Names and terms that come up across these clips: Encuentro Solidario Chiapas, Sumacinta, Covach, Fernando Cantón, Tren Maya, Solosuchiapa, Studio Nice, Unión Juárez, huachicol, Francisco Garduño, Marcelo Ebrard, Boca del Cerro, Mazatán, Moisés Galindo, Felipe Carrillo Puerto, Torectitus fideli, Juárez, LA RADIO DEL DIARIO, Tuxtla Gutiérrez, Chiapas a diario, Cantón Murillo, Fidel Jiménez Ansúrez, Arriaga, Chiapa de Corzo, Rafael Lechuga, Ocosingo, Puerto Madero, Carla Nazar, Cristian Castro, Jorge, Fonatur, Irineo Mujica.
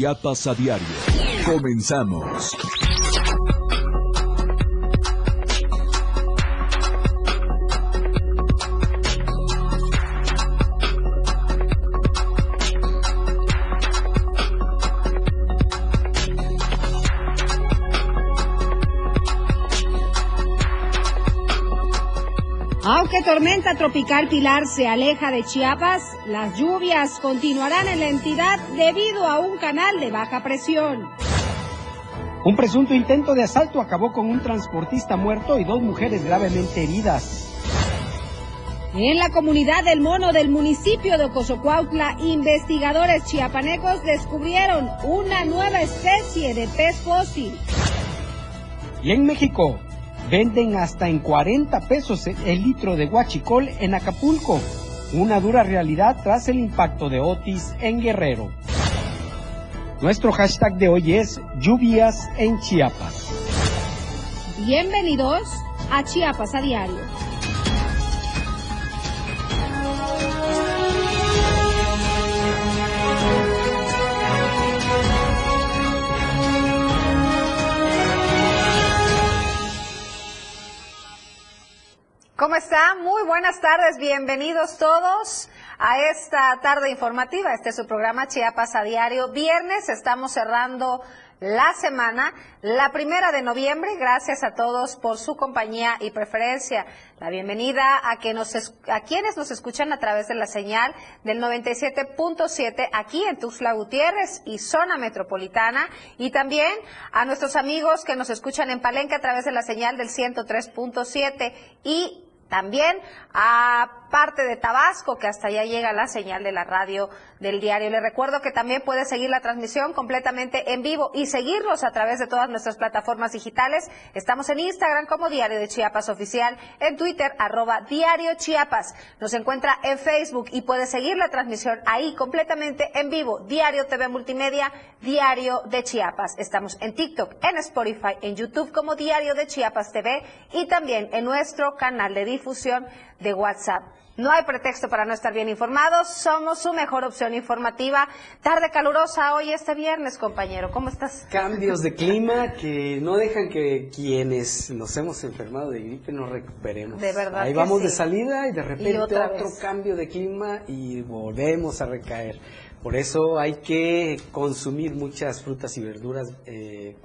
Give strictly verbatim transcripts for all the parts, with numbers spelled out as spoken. Chiapas a diario. Comenzamos. Aunque tormenta tropical Pilar se aleja de Chiapas, las lluvias continuarán en la entidad debido a un canal de baja presión. Un presunto intento de asalto acabó con un transportista muerto y dos mujeres gravemente heridas. En la comunidad del Mono del municipio de Ocozocoautla, investigadores chiapanecos descubrieron una nueva especie de pez fósil. Y en México venden hasta en cuarenta pesos el litro de huachicol en Acapulco. Una dura realidad tras el impacto de Otis en Guerrero. Nuestro hashtag de hoy es lluvias en Chiapas. Bienvenidos a Chiapas a Diario. ¿Cómo están? Muy buenas tardes, bienvenidos todos a esta tarde informativa. Este es su programa Chiapas a Diario. Viernes, estamos cerrando la semana, la primera de noviembre. Gracias a todos por su compañía y preferencia. La bienvenida a, que nos, a quienes nos escuchan a través de la señal del noventa y siete punto siete aquí en Tuxtla Gutiérrez y zona metropolitana, y también a nuestros amigos que nos escuchan en Palenque a través de la señal del ciento tres punto siete y también a parte de Tabasco, que hasta allá llega la señal de la radio del diario. Les recuerdo que también puede seguir la transmisión completamente en vivo y seguirnos a través de todas nuestras plataformas digitales. Estamos en Instagram como Diario de Chiapas Oficial, en Twitter, arroba Diario Chiapas. Nos encuentra en Facebook y puede seguir la transmisión ahí completamente en vivo. Diario T V Multimedia, Diario de Chiapas. Estamos en TikTok, en Spotify, en YouTube como Diario de Chiapas T V y también en nuestro canal de difusión de WhatsApp. No hay pretexto para no estar bien informados, somos su mejor opción informativa. Tarde calurosa hoy este viernes, compañero, ¿cómo estás? Cambios de clima que no dejan que quienes nos hemos enfermado de gripe nos recuperemos. De verdad. Ahí vamos sí. de salida y de repente y otro cambio de clima y volvemos a recaer. Por eso hay que consumir muchas frutas y verduras eh,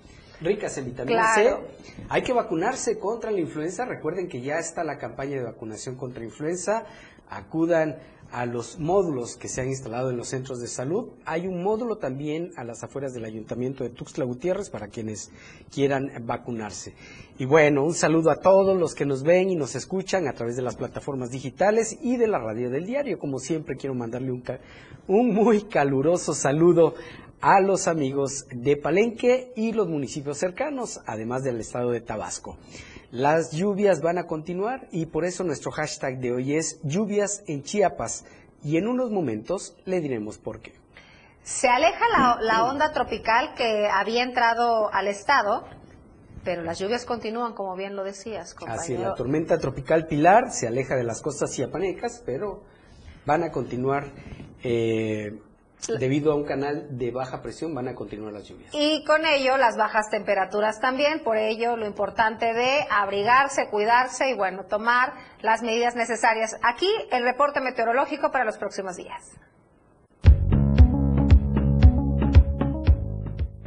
ricas en vitamina claro. C. Hay que vacunarse contra la influenza. Recuerden que ya está la campaña de vacunación contra influenza. Acudan a los módulos que se han instalado en los centros de salud. Hay un módulo también a las afueras del Ayuntamiento de Tuxtla Gutiérrez para quienes quieran vacunarse. Y bueno, un saludo a todos los que nos ven y nos escuchan a través de las plataformas digitales y de la radio del diario. Como siempre, quiero mandarle un, ca un muy caluroso saludo a los amigos de Palenque y los municipios cercanos, además del estado de Tabasco. Las lluvias van a continuar y por eso nuestro hashtag de hoy es lluvias en Chiapas, y en unos momentos le diremos por qué. Se aleja la, la onda tropical que había entrado al estado, pero las lluvias continúan, como bien lo decías, compañero. Así es, la tormenta tropical Pilar se aleja de las costas chiapanecas, pero van a continuar. Eh, Debido a un canal de baja presión van a continuar las lluvias. Y con ello las bajas temperaturas también, por ello lo importante de abrigarse, cuidarse y bueno, tomar las medidas necesarias. Aquí el reporte meteorológico para los próximos días.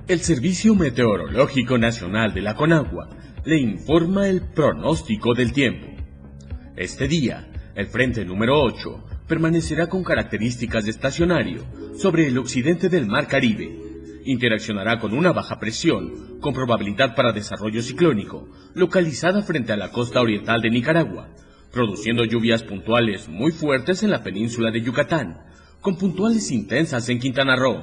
El Servicio Meteorológico Nacional de la Conagua le informa el pronóstico del tiempo. Este día, el frente número ocho permanecerá con características de estacionario sobre el occidente del Mar Caribe. Interaccionará con una baja presión, con probabilidad para desarrollo ciclónico, localizada frente a la costa oriental de Nicaragua, produciendo lluvias puntuales muy fuertes en la península de Yucatán, con puntuales intensas en Quintana Roo.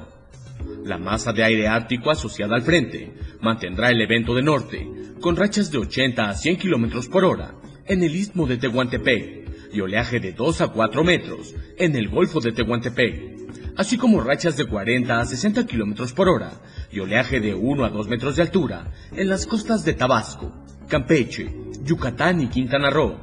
La masa de aire ártico asociada al frente mantendrá el evento de norte, con rachas de ochenta a cien kilómetros por hora en el istmo de Tehuantepec, y oleaje de dos a cuatro metros en el Golfo de Tehuantepec, así como rachas de cuarenta a sesenta kilómetros por hora y oleaje de uno a dos metros de altura en las costas de Tabasco, Campeche, Yucatán y Quintana Roo.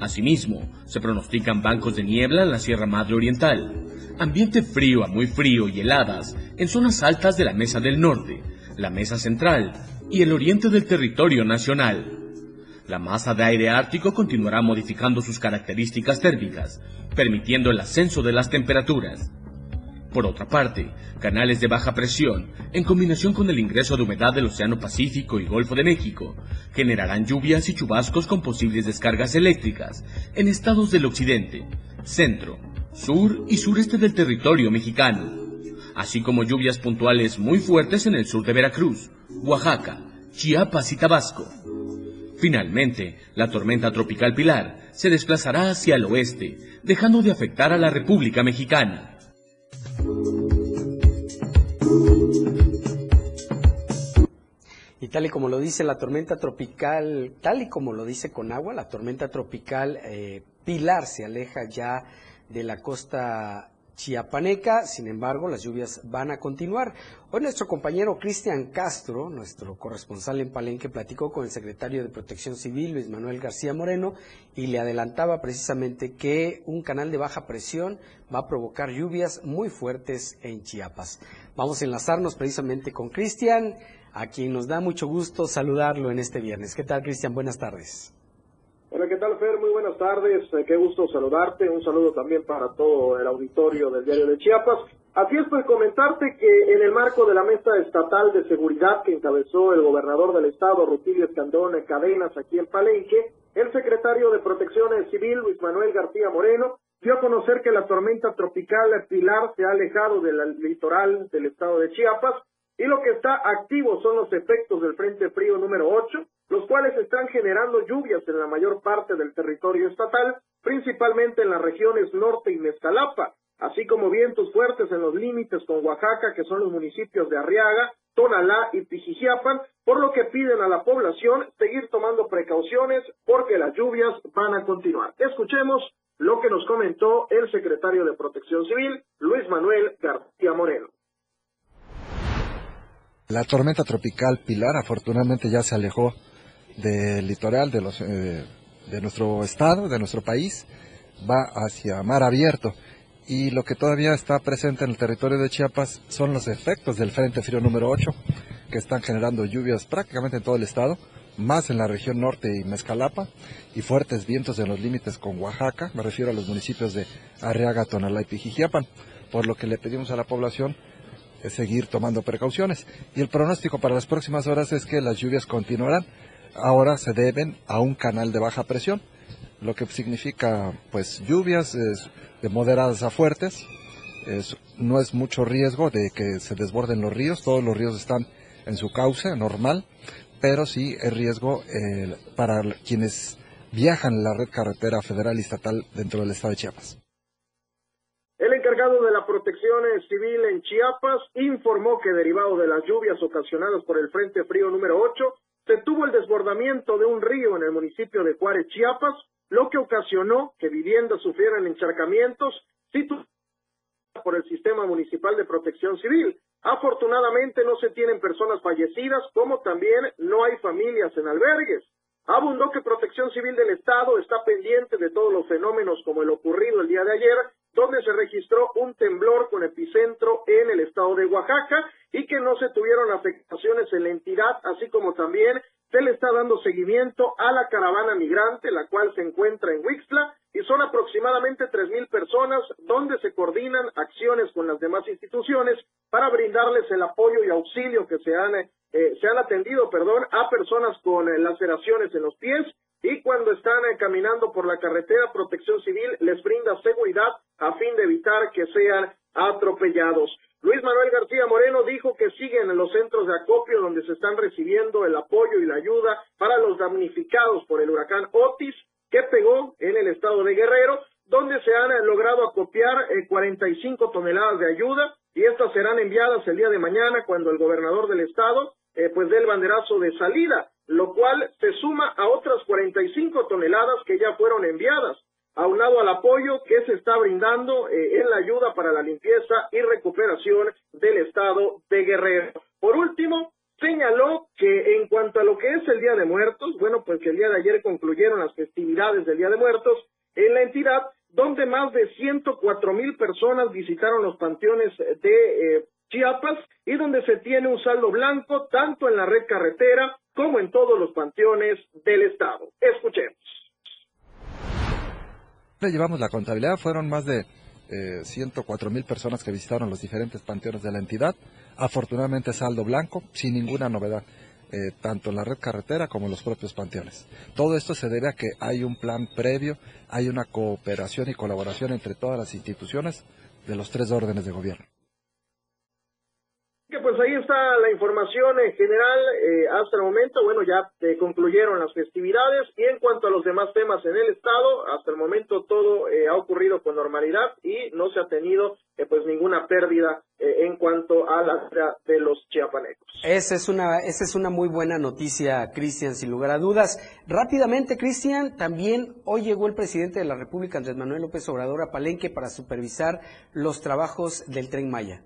Asimismo, se pronostican bancos de niebla en la Sierra Madre Oriental, Ambiente frío a muy frío y heladas en zonas altas de la Mesa del Norte, la Mesa Central y el oriente del territorio nacional. La masa de aire ártico continuará modificando sus características térmicas, permitiendo el ascenso de las temperaturas. Por otra parte, canales de baja presión, en combinación con el ingreso de humedad del Océano Pacífico y Golfo de México, generarán lluvias y chubascos con posibles descargas eléctricas en estados del occidente, centro, sur y sureste del territorio mexicano, así como lluvias puntuales muy fuertes en el sur de Veracruz, Oaxaca, Chiapas y Tabasco. Finalmente, la tormenta tropical Pilar se desplazará hacia el oeste, dejando de afectar a la República Mexicana. Y tal y como lo dice la tormenta tropical, tal y como lo dice Conagua, la tormenta tropical eh, Pilar se aleja ya de la costa chiapaneca, sin embargo, las lluvias van a continuar. Hoy nuestro compañero Cristian Castro, nuestro corresponsal en Palenque, platicó con el secretario de Protección Civil, Luis Manuel García Moreno, y le adelantaba precisamente que un canal de baja presión va a provocar lluvias muy fuertes en Chiapas. Vamos a enlazarnos precisamente con Cristian, a quien nos da mucho gusto saludarlo en este viernes. ¿Qué tal, Cristian? Buenas tardes. Hola, ¿qué tal, Fer? Muy buenas tardes, eh, qué gusto saludarte, un saludo también para todo el auditorio del Diario de Chiapas. Así es, pues comentarte que en el marco de la Mesa Estatal de Seguridad que encabezó el gobernador del estado, Rutilio Escandón Cadenas, aquí en Palenque, el secretario de Protección Civil, Luis Manuel García Moreno, dio a conocer que la tormenta tropical Pilar se ha alejado del litoral del estado de Chiapas, y lo que está activo son los efectos del Frente Frío número ocho, los cuales están generando lluvias en la mayor parte del territorio estatal, principalmente en las regiones norte y Mezcalapa, así como vientos fuertes en los límites con Oaxaca, que son los municipios de Arriaga, Tonalá y Pijijiapan, por lo que piden a la población seguir tomando precauciones porque las lluvias van a continuar. Escuchemos lo que nos comentó el secretario de Protección Civil, Luis Manuel García Moreno. La tormenta tropical Pilar afortunadamente ya se alejó del litoral de, los, eh, de nuestro estado, de nuestro país, va hacia mar abierto y lo que todavía está presente en el territorio de Chiapas son los efectos del Frente Frío número ocho que están generando lluvias prácticamente en todo el estado, más en la región norte y Mezcalapa y fuertes vientos en los límites con Oaxaca, me refiero a los municipios de Arriaga, Tonalá y Pijijiapan, por lo que le pedimos a la población es seguir tomando precauciones y el pronóstico para las próximas horas es que las lluvias continuarán, ahora se deben a un canal de baja presión, lo que significa pues lluvias es, de moderadas a fuertes, es, no es mucho riesgo de que se desborden los ríos, todos los ríos están en su cauce normal, pero sí es riesgo eh, para quienes viajan la red carretera federal y estatal dentro del estado de Chiapas. El encargado de la Protección Civil en Chiapas informó que derivado de las lluvias ocasionadas por el Frente Frío número ocho, se tuvo el desbordamiento de un río en el municipio de Juárez, Chiapas, lo que ocasionó que viviendas sufrieran encharcamientos situados por el Sistema Municipal de Protección Civil. Afortunadamente no se tienen personas fallecidas, como también no hay familias en albergues. Abundó que Protección Civil del Estado está pendiente de todos los fenómenos como el ocurrido el día de ayer, donde se registró un temblor con epicentro en el estado de Oaxaca y que no se tuvieron afectaciones en la entidad, así como también se le está dando seguimiento a la caravana migrante, la cual se encuentra en Huixtla, y son aproximadamente tres mil personas donde se coordinan acciones con las demás instituciones para brindarles el apoyo y auxilio que se han eh, se han atendido, perdón, a personas con eh, laceraciones en los pies y cuando están eh, caminando por la carretera, Protección Civil les brinda seguridad a fin de evitar que sean atropellados. Luis Manuel García Moreno dijo que siguen en los centros de acopio donde se están recibiendo el apoyo y la ayuda para los damnificados por el huracán Otis que pegó en el estado de Guerrero, donde se han logrado acopiar eh, cuarenta y cinco toneladas de ayuda y estas serán enviadas el día de mañana cuando el gobernador del estado eh, pues dé el banderazo de salida, lo cual se suma a otras cuarenta y cinco toneladas que ya fueron enviadas, aunado al apoyo que se está brindando eh, en la ayuda para la limpieza y recuperación del estado de Guerrero. Por último, señaló que en cuanto a lo que es el Día de Muertos, bueno, pues que el día de ayer concluyeron las festividades del Día de Muertos en la entidad donde más de ciento cuatro mil personas visitaron los panteones de eh, Chiapas y donde se tiene un saldo blanco tanto en la red carretera como en todos los panteones del estado. Escuchemos. Le llevamos la contabilidad, fueron más de eh, ciento cuatro mil personas que visitaron los diferentes panteones de la entidad, afortunadamente saldo blanco, sin ninguna novedad, eh, tanto en la red carretera como en los propios panteones. Todo esto se debe a que hay un plan previo, hay una cooperación y colaboración entre todas las instituciones de los tres órdenes de gobierno. Que pues ahí está la información en general eh, hasta el momento. Bueno, ya eh, concluyeron las festividades y en cuanto a los demás temas en el estado, hasta el momento todo eh, ha ocurrido con normalidad y no se ha tenido eh, pues ninguna pérdida eh, en cuanto a la vida de los chiapanecos. Esa es una, esa es una muy buena noticia, Cristian, sin lugar a dudas. Rápidamente, Cristian, también hoy llegó el presidente de la República, Andrés Manuel López Obrador, a Palenque para supervisar los trabajos del Tren Maya.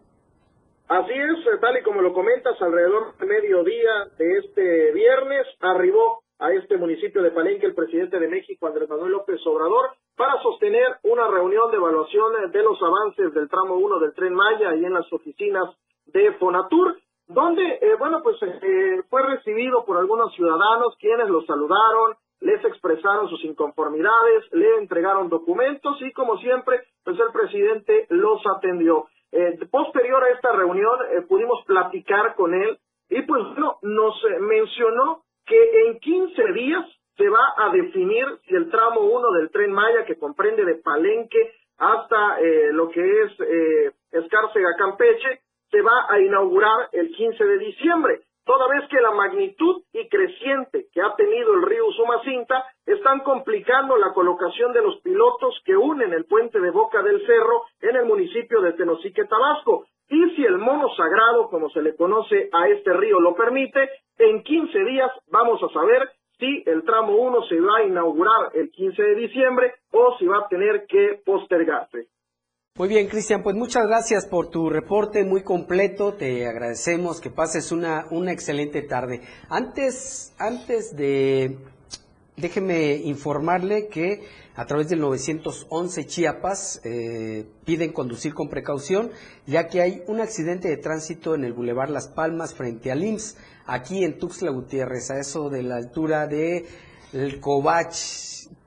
Así es, tal y como lo comentas, alrededor de mediodía de este viernes arribó a este municipio de Palenque el presidente de México, Andrés Manuel López Obrador, para sostener una reunión de evaluación de los avances del tramo uno del Tren Maya y en las oficinas de Fonatur, donde, eh, bueno, pues eh, fue recibido por algunos ciudadanos quienes lo saludaron, les expresaron sus inconformidades, le entregaron documentos y, como siempre, pues el presidente los atendió. Eh, posterior a esta reunión eh, pudimos platicar con él y pues no, nos eh, mencionó que en quince días se va a definir si el tramo uno del Tren Maya, que comprende de Palenque hasta eh, lo que es eh, Escárcega, Campeche, se va a inaugurar el quince de diciembre, toda vez que la magnitud y creciente que ha tenido el río Sumacinta están complicando la colocación de los pilotos que unen el puente de Boca del Cerro en el municipio de Tenosique, Tabasco. Y si el mono sagrado, como se le conoce a este río, lo permite, en quince días vamos a saber si el tramo uno se va a inaugurar el quince de diciembre o si va a tener que postergarse. Muy bien, Cristian, pues muchas gracias por tu reporte muy completo, te agradecemos, que pases una, una excelente tarde. Antes, antes de... Déjeme informarle que a través del nueve once Chiapas eh, piden conducir con precaución, ya que hay un accidente de tránsito en el Boulevard Las Palmas frente al I M S S, aquí en Tuxtla Gutiérrez, a eso de la altura de el Covach,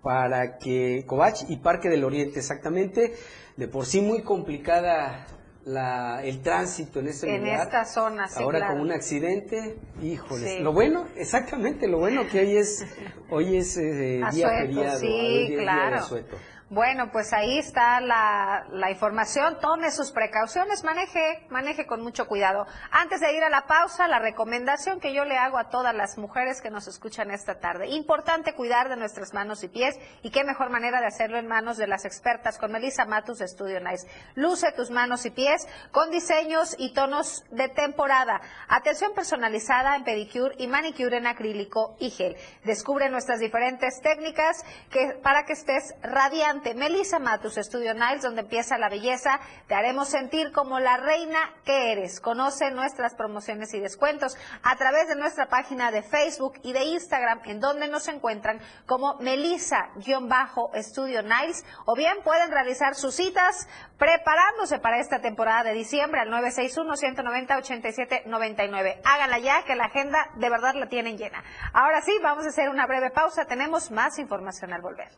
para que Covach y Parque del Oriente, exactamente. De por sí muy complicada la, el tránsito en ese en lugar. En esta zona, sí, ahora claro, con un accidente, híjoles. Sí. Lo bueno, exactamente, lo bueno que hoy es hoy es eh, día feriado. Sí, hoy día, claro. Día bueno, pues ahí está la, la información. Tome sus precauciones, maneje, maneje con mucho cuidado. Antes de ir a la pausa, la recomendación que yo le hago a todas las mujeres que nos escuchan esta tarde. Importante cuidar de nuestras manos y pies, y qué mejor manera de hacerlo en manos de las expertas con Melissa Matus de Studio Nice. Luce tus manos y pies con diseños y tonos de temporada. Atención personalizada en pedicure y manicure en acrílico y gel. Descubre nuestras diferentes técnicas que, para que estés radiante. Melissa Matus, Studio Niles, donde empieza la belleza. Te haremos sentir como la reina que eres. Conoce nuestras promociones y descuentos a través de nuestra página de Facebook y de Instagram, en donde nos encuentran como Melissa-Studio Niles, o bien pueden realizar sus citas preparándose para esta temporada de diciembre al nueve seis uno, uno nueve cero, ocho siete nueve nueve. Háganla ya, que la agenda de verdad la tienen llena. Ahora sí, vamos a hacer una breve pausa. Tenemos más información al volver.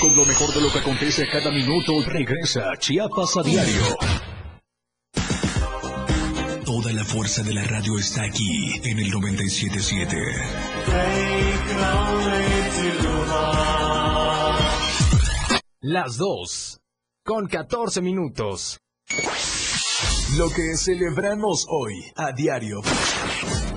Con lo mejor de lo que acontece cada minuto, regresa Chiapas a Diario. Toda la fuerza de la radio está aquí, en el noventa y siete punto siete. Las dos, con catorce minutos. Lo que celebramos hoy, a diario.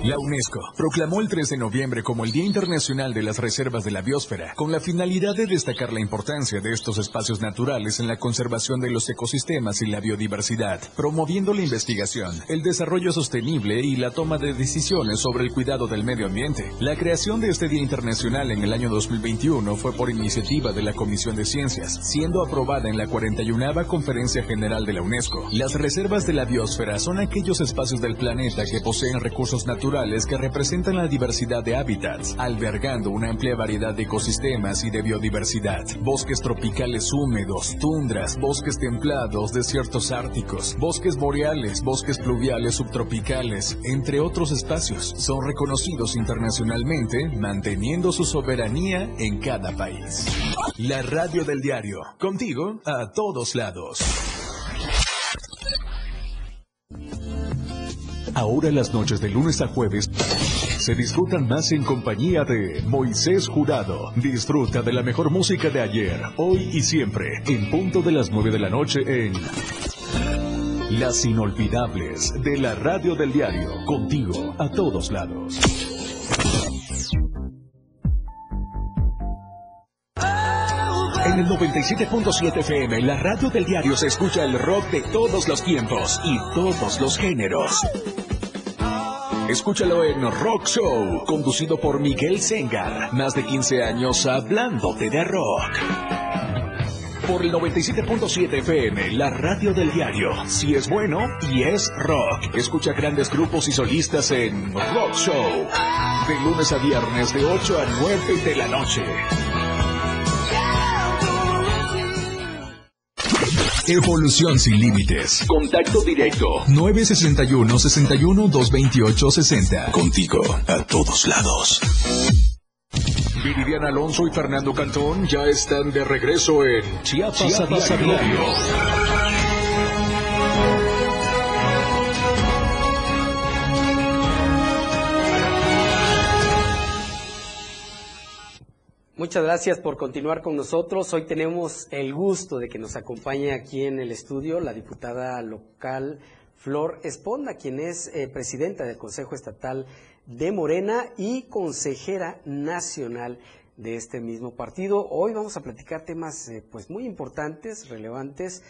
La UNESCO proclamó el tres de noviembre como el Día Internacional de las Reservas de la Biosfera, con la finalidad de destacar la importancia de estos espacios naturales en la conservación de los ecosistemas y la biodiversidad, promoviendo la investigación, el desarrollo sostenible y la toma de decisiones sobre el cuidado del medio ambiente. La creación de este Día Internacional en el año dos mil veintiuno fue por iniciativa de la Comisión de Ciencias, siendo aprobada en la cuarenta y unava Conferencia General de la UNESCO. Las reservas de la Biosfera son aquellos espacios del planeta que poseen recursos naturales naturales que representan la diversidad de hábitats, albergando una amplia variedad de ecosistemas y de biodiversidad. Bosques tropicales húmedos, tundras, bosques templados, desiertos árticos, bosques boreales, bosques pluviales subtropicales, entre otros espacios, son reconocidos internacionalmente, manteniendo su soberanía en cada país. La radio del diario, contigo a todos lados. Ahora las noches de lunes a jueves se disfrutan más en compañía de Moisés Jurado. Disfruta de la mejor música de ayer, hoy y siempre, en punto de las nueve de la noche en Las Inolvidables de la Radio del Diario. Contigo a todos lados. En el noventa y siete punto siete F M, la radio del diario, se escucha el rock de todos los tiempos y todos los géneros. Escúchalo en Rock Show, conducido por Miguel Sengar. Más de quince años hablándote de rock. Por el noventa y siete punto siete F M, la radio del diario. Si es bueno y es rock. Escucha grandes grupos y solistas en Rock Show. De lunes a viernes, de ocho a nueve de la noche. Evolución sin límites. Contacto directo. nueve sesenta y uno, sesenta y uno, doscientos veintiocho, sesenta. Contigo, a todos lados. Viridiana Alonso y Fernando Cantón ya están de regreso en Chiapas, Chiapas a diario. diario. Muchas gracias por continuar con nosotros. Hoy tenemos el gusto de que nos acompañe aquí en el estudio la diputada local Flor Esponda, quien es eh, presidenta del Consejo Estatal de Morena y consejera nacional de este mismo partido. Hoy vamos a platicar temas eh, pues muy importantes, relevantes,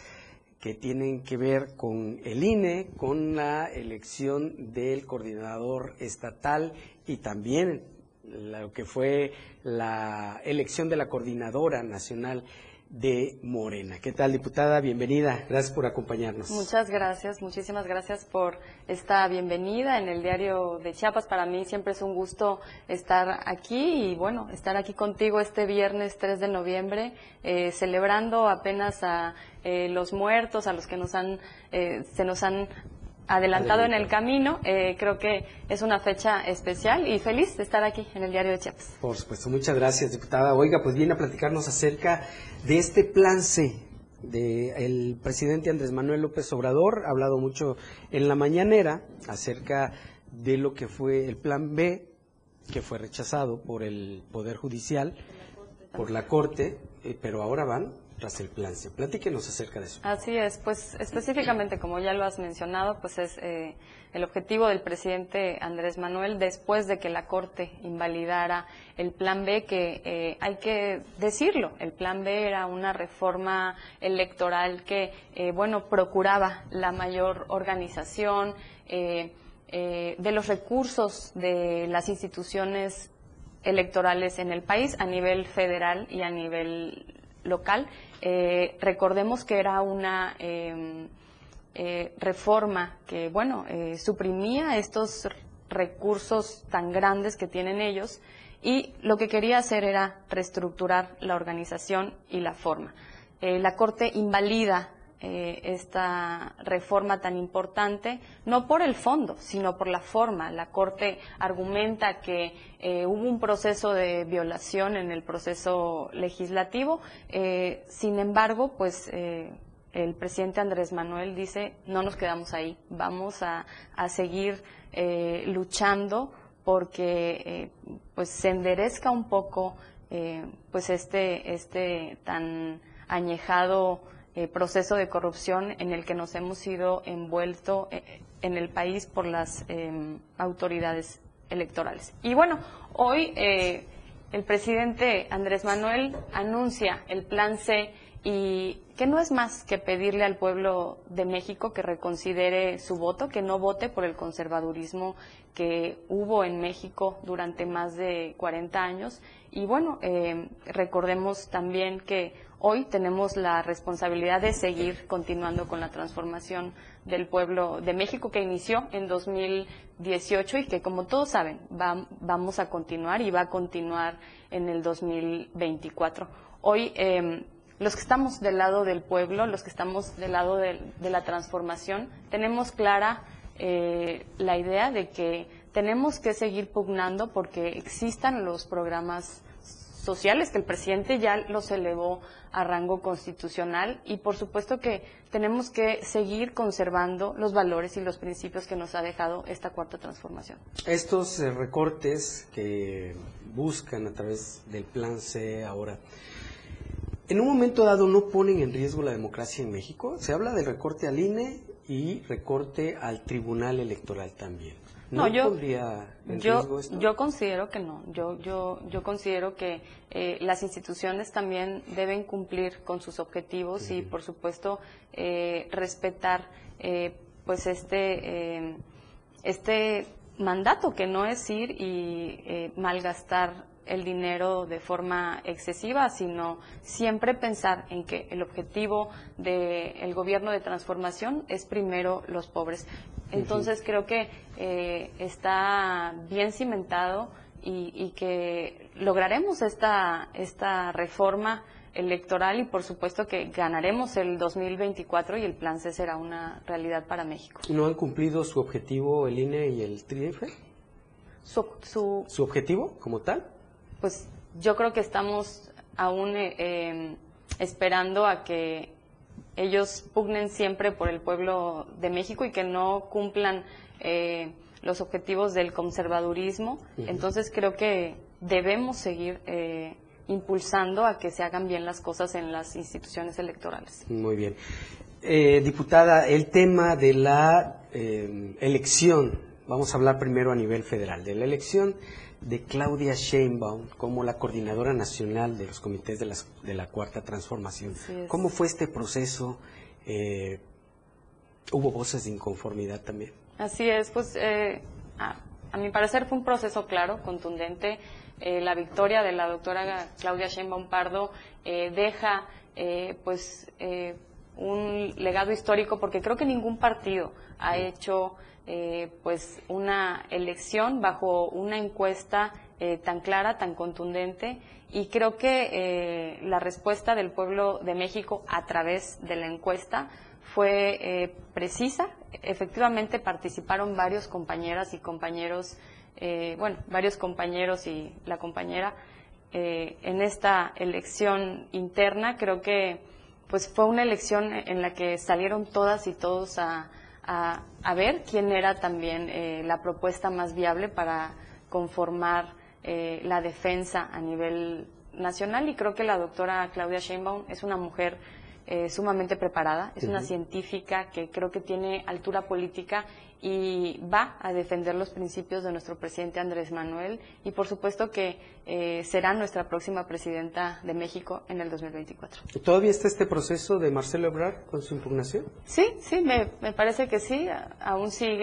que tienen que ver con el I N E, con la elección del coordinador estatal y también lo que fue la elección de la coordinadora nacional de Morena. ¿Qué tal, diputada? Bienvenida. Gracias por acompañarnos. Muchas gracias. Muchísimas gracias por esta bienvenida en el Diario de Chiapas. Para mí siempre es un gusto estar aquí y, bueno, estar aquí contigo este viernes tres de noviembre, eh, celebrando apenas a eh, los muertos, a los que nos han, eh, se nos han adelantado Adelante. en el camino. Eh, creo que es una fecha especial y feliz de estar aquí en el Diario de Chiapas. Por supuesto, muchas gracias, diputada. Oiga, pues viene a platicarnos acerca de este plan C del presidente Andrés Manuel López Obrador. Ha hablado mucho en la mañanera acerca de lo que fue el plan B, que fue rechazado por el Poder Judicial, por la Corte, eh, pero ahora van tras el plan C. Platíquenos acerca de eso. Así es, pues específicamente, como ya lo has mencionado, pues es eh, el objetivo del presidente Andrés Manuel, después de que la Corte invalidara el plan B, que eh, hay que decirlo, el plan B era una reforma electoral que, eh, bueno, procuraba la mayor organización eh, eh, de los recursos de las instituciones electorales en el país, a nivel federal y a nivel local. Eh, recordemos que era una eh, eh, reforma que, bueno, eh, suprimía estos recursos tan grandes que tienen ellos, y lo que quería hacer era reestructurar la organización y la forma. Eh, la Corte invalida eh, esta reforma tan importante, no por el fondo, sino por la forma. La Corte argumenta que Eh, hubo un proceso de violación en el proceso legislativo, eh, sin embargo, pues eh, el presidente Andrés Manuel dice, no nos quedamos ahí, vamos a, a seguir eh, luchando porque eh, pues se enderezca un poco eh, pues este, este tan añejado eh, proceso de corrupción en el que nos hemos sido envuelto eh, en el país por las eh, autoridades electorales. Y bueno, hoy eh, el presidente Andrés Manuel anuncia el plan C y que no es más que pedirle al pueblo de México que reconsidere su voto, que no vote por el conservadurismo que hubo en México durante más de cuarenta años. Y bueno, eh, recordemos también que hoy tenemos la responsabilidad de seguir continuando con la transformación del pueblo de México que inició en dos mil dieciocho y que, como todos saben, va, vamos a continuar y va a continuar en el dos mil veinticuatro. Hoy, eh, los que estamos del lado del pueblo, los que estamos del lado de, de la transformación, tenemos clara eh, la idea de que tenemos que seguir pugnando porque existan los programas sociales, que el presidente ya los elevó a rango constitucional, y por supuesto que tenemos que seguir conservando los valores y los principios que nos ha dejado esta cuarta transformación. Estos eh, recortes que buscan a través del plan C ahora, en un momento dado, ¿no ponen en riesgo la democracia en México? Se habla del recorte al I N E y recorte al Tribunal Electoral también. No, no yo, pondría en yo, riesgo esto? Yo considero que no. Yo, yo, yo considero que eh, las instituciones también deben cumplir con sus objetivos uh-huh. y, por supuesto, eh, respetar eh, pues este, eh, este mandato, que no es ir y eh, malgastar el dinero de forma excesiva, sino siempre pensar en que el objetivo del gobierno de transformación es primero los pobres. Entonces uh-huh. creo que eh, está bien cimentado y, y que lograremos esta, esta reforma electoral y por supuesto que ganaremos el dos mil veinticuatro y el plan C será una realidad para México. ¿No han cumplido su objetivo el I N E y el T R I F? Su, su, ¿Su objetivo como tal? Pues yo creo que estamos aún eh, eh, esperando a que ellos pugnen siempre por el pueblo de México y que no cumplan eh, los objetivos del conservadurismo. Uh-huh. Entonces creo que debemos seguir eh, impulsando a que se hagan bien las cosas en las instituciones electorales. Muy bien. Eh, diputada, el tema de la eh, elección, vamos a hablar primero a nivel federal, de la elección de Claudia Sheinbaum como la coordinadora nacional de los comités de, las, de la Cuarta Transformación. ¿Cómo fue este proceso? Eh, ¿Hubo voces de inconformidad también? Así es, pues eh, a, a mi parecer fue un proceso claro, contundente. Eh, la victoria de la doctora Claudia Sheinbaum Pardo eh, deja eh, pues eh, un legado histórico porque creo que ningún partido ha hecho Eh, pues una elección bajo una encuesta eh, tan clara, tan contundente, y creo que eh, la respuesta del pueblo de México a través de la encuesta fue eh, precisa. Efectivamente participaron varios compañeras y compañeros, eh, bueno, varios compañeros y la compañera eh, en esta elección interna. Creo que pues fue una elección en la que salieron todas y todos a A, a ver quién era también eh, la propuesta más viable para conformar eh, la defensa a nivel nacional, y creo que la doctora Claudia Sheinbaum es una mujer eh, sumamente preparada, es uh-huh. una científica que creo que tiene altura política y va a defender los principios de nuestro presidente Andrés Manuel, y por supuesto que eh, será nuestra próxima presidenta de México en el dos mil veinticuatro. ¿Todavía está este proceso de Marcelo Ebrard con su impugnación? Sí, sí, me, me parece que sí, aún sigue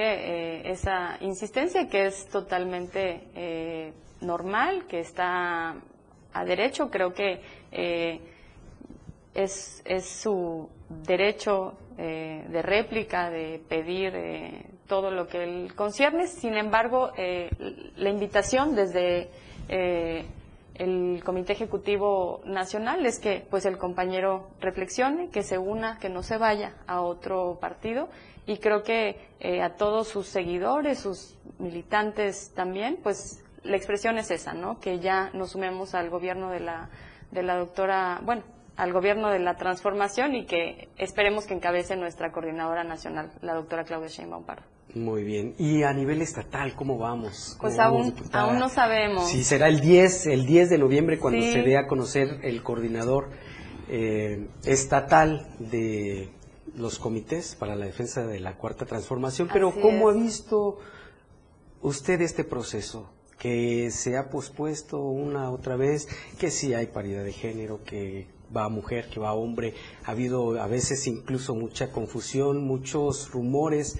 eh, esa insistencia que es totalmente eh, normal, que está a derecho. Creo que eh, es, es su derecho eh, de réplica, de pedir eh, todo lo que él concierne. Sin embargo, eh, la invitación desde Eh, el Comité Ejecutivo Nacional es que pues el compañero reflexione, que se una, que no se vaya a otro partido, y creo que eh, a todos sus seguidores, sus militantes también, pues la expresión es esa, ¿no? Que ya nos sumemos al gobierno de la, de la doctora, bueno, al gobierno de la transformación, y que esperemos que encabece nuestra coordinadora nacional, la doctora Claudia Sheinbaum Pardo. Muy bien. Y a nivel estatal, ¿cómo vamos? ¿Cómo pues aún, vamos, aún no sabemos. Sí, será el diez, el diez de noviembre cuando sí. se dé a conocer el coordinador eh, estatal de los comités para la defensa de la Cuarta Transformación. Pero Así ¿cómo es. ha visto usted este proceso? Que se ha pospuesto una otra vez, que sí hay paridad de género, que va mujer, que va hombre. Ha habido a veces incluso mucha confusión, muchos rumores.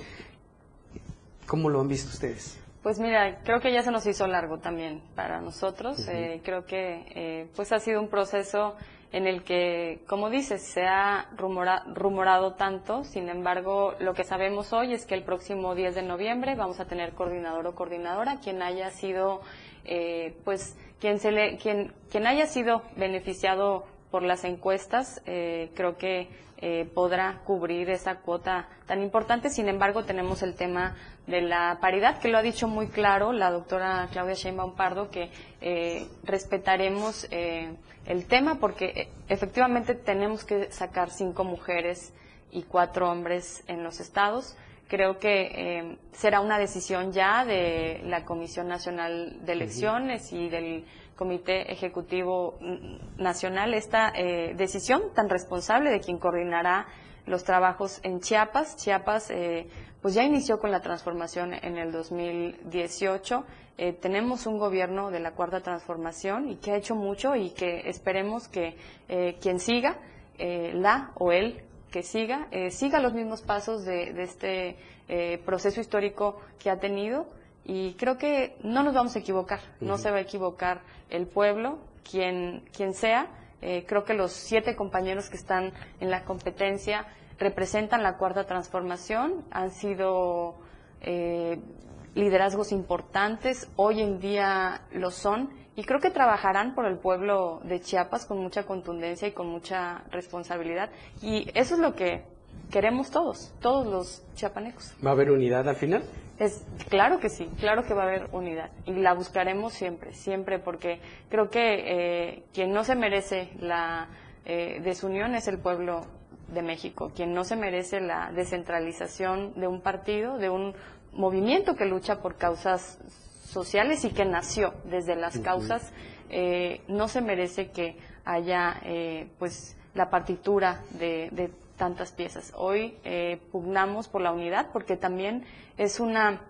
¿Cómo lo han visto ustedes? Pues mira, creo que ya se nos hizo largo también para nosotros. Uh-huh. eh, creo que eh, pues ha sido un proceso en el que, como dices, se ha rumora, rumorado tanto. Sin embargo, lo que sabemos hoy es que el próximo diez de noviembre vamos a tener coordinador o coordinadora, quien haya sido, eh, pues, quien se le, quien, quien haya sido beneficiado por las encuestas, eh, creo que eh, podrá cubrir esa cuota tan importante. Sin embargo, tenemos el tema de la paridad, que lo ha dicho muy claro la doctora Claudia Sheinbaum Pardo, que eh, respetaremos eh, el tema, porque efectivamente tenemos que sacar cinco mujeres y cuatro hombres en los estados. Creo que eh, será una decisión ya de la Comisión Nacional de Elecciones y del Comité Ejecutivo Nacional, esta eh, decisión tan responsable de quien coordinará los trabajos en Chiapas. Chiapas eh, pues ya inició con la transformación en el dos mil dieciocho. Eh, tenemos un gobierno de la Cuarta Transformación y que ha hecho mucho, y que esperemos que eh, quien siga, eh, la o él, que siga, eh, siga los mismos pasos de, de este eh, proceso histórico que ha tenido, y creo que no nos vamos a equivocar, uh-huh. no se va a equivocar el pueblo, quien, quien sea. Eh, creo que los siete compañeros que están en la competencia representan la Cuarta Transformación, han sido eh, liderazgos importantes, hoy en día lo son, y creo que trabajarán por el pueblo de Chiapas con mucha contundencia y con mucha responsabilidad. Y eso es lo que queremos todos, todos los chiapanecos. ¿Va a haber unidad al final? Es, claro que sí, claro que va a haber unidad. Y la buscaremos siempre, siempre, porque creo que eh, quien no se merece la eh, desunión es el pueblo de México. Quien no se merece la descentralización de un partido, de un movimiento que lucha por causas sociales y que nació desde las uh-huh. causas, eh, no se merece que haya eh, pues la partitura de, de tantas piezas. Hoy eh, pugnamos por la unidad, porque también es una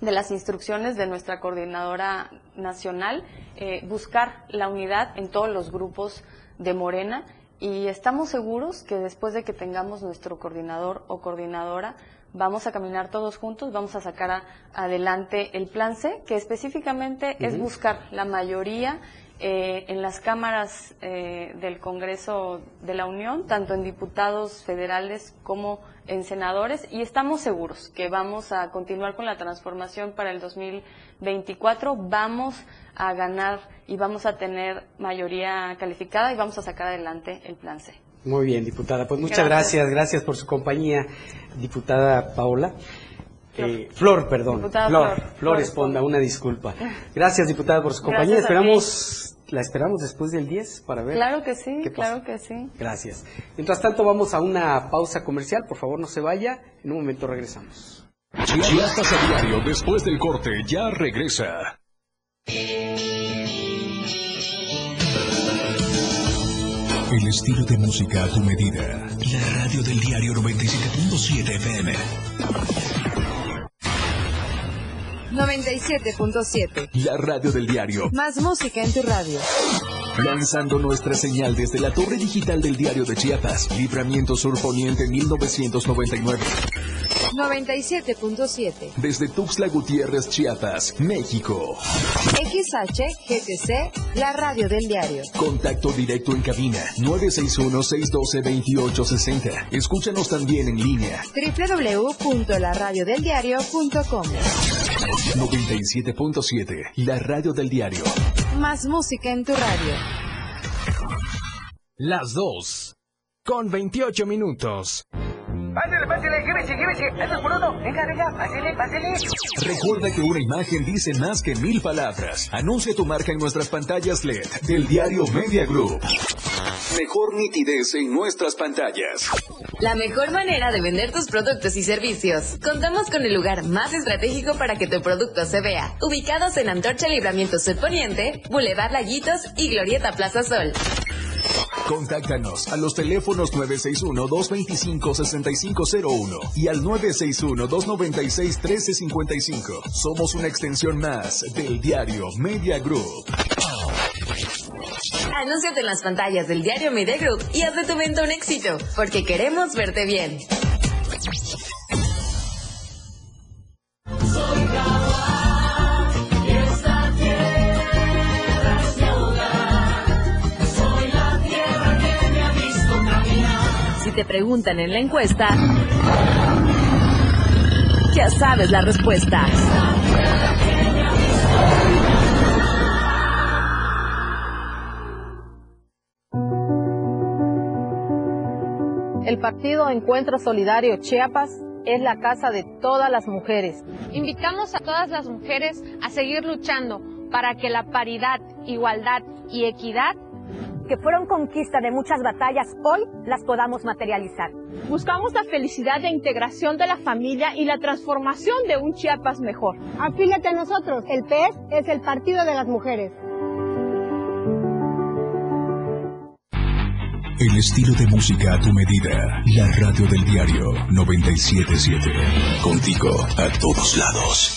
de las instrucciones de nuestra coordinadora nacional, eh, buscar la unidad en todos los grupos de Morena, y estamos seguros que después de que tengamos nuestro coordinador o coordinadora, vamos a caminar todos juntos, vamos a sacar a, adelante el plan C, que específicamente uh-huh. es buscar la mayoría eh, en las cámaras eh, del Congreso de la Unión, tanto en diputados federales como en senadores, y estamos seguros que vamos a continuar con la transformación para el dos mil veinticuatro, vamos a ganar y vamos a tener mayoría calificada y vamos a sacar adelante el plan C. Muy bien, diputada. Pues muchas gracias, gracias, gracias por su compañía, diputada Paola. Flor, eh, Flor perdón. Diputada Flor, Flor, Flor Esponda, una disculpa. Gracias, diputada, por su compañía. Esperamos, la esperamos después del diez para ver. Claro que sí, claro que sí. Gracias. Mientras tanto, vamos a una pausa comercial. Por favor, no se vaya. En un momento regresamos. Chiapas a diario, después del corte, ya regresa. El estilo de música a tu medida. La radio del diario noventa y siete punto siete F M. noventa y siete punto siete. La radio del diario. Más música en tu radio. Lanzando nuestra señal desde la torre digital del diario de Chiapas. Libramiento Sur Poniente mil novecientos noventa y nueve. noventa y siete punto siete. Desde Tuxtla Gutiérrez, Chiapas, México. X H G T C, la radio del diario. Contacto directo en cabina, nueve seis uno, seis uno dos, dos ocho seis cero. Escúchanos también en línea. doble u doble u doble u punto la radio del diario punto com. noventa y siete punto siete, la radio del diario. Más música en tu radio. Las dos, con veintiocho minutos. Pásale, pásale, llévese, llévese, hazlo por uno. Venga, venga, pásale, pásale. Recuerda que una imagen dice más que mil palabras. Anuncia tu marca en nuestras pantallas L E D del diario Media Group. Mejor nitidez en nuestras pantallas. La mejor manera de vender tus productos y servicios. Contamos con el lugar más estratégico para que tu producto se vea. Ubicados en Antorcha Libramiento Sur Poniente, Boulevard Laguitos y Glorieta Plaza Sol. Contáctanos a los teléfonos nueve seis uno, dos dos cinco, seis cinco cero uno y al nueve seis uno, dos nueve seis, uno tres cinco cinco. Somos una extensión más del diario Media Group. Anúnciate en las pantallas del diario Media Group y haz de tu venta un éxito, porque queremos verte bien. Si te preguntan en la encuesta, ya sabes la respuesta. El partido Encuentro Solidario Chiapas es la casa de todas las mujeres. Invitamos a todas las mujeres a seguir luchando para que la paridad, igualdad y equidad que fueron conquista de muchas batallas, hoy las podamos materializar. Buscamos la felicidad, la integración de la familia y la transformación de un Chiapas mejor. Afíliate a nosotros, el P E S es el partido de las mujeres. El estilo de música a tu medida, la radio del diario noventa y siete punto siete. Contigo a todos lados.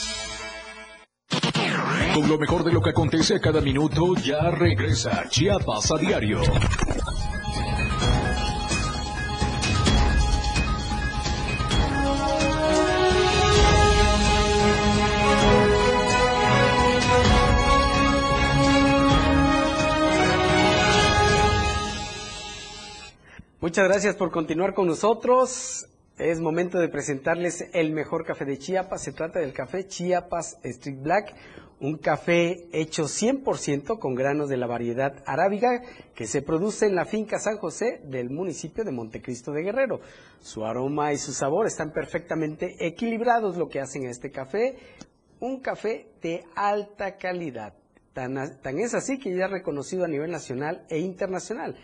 Con lo mejor de lo que acontece a cada minuto, ya regresa Chiapas a diario. Muchas gracias por continuar con nosotros. Es momento de presentarles el mejor café de Chiapas. Se trata del café Chiapas Street Black, un café hecho cien por ciento con granos de la variedad arábiga que se produce en la finca San José del municipio de Montecristo de Guerrero. Su aroma y su sabor están perfectamente equilibrados, lo que hacen a este café un café de alta calidad. Tan, tan es así que ya es reconocido a nivel nacional e internacional.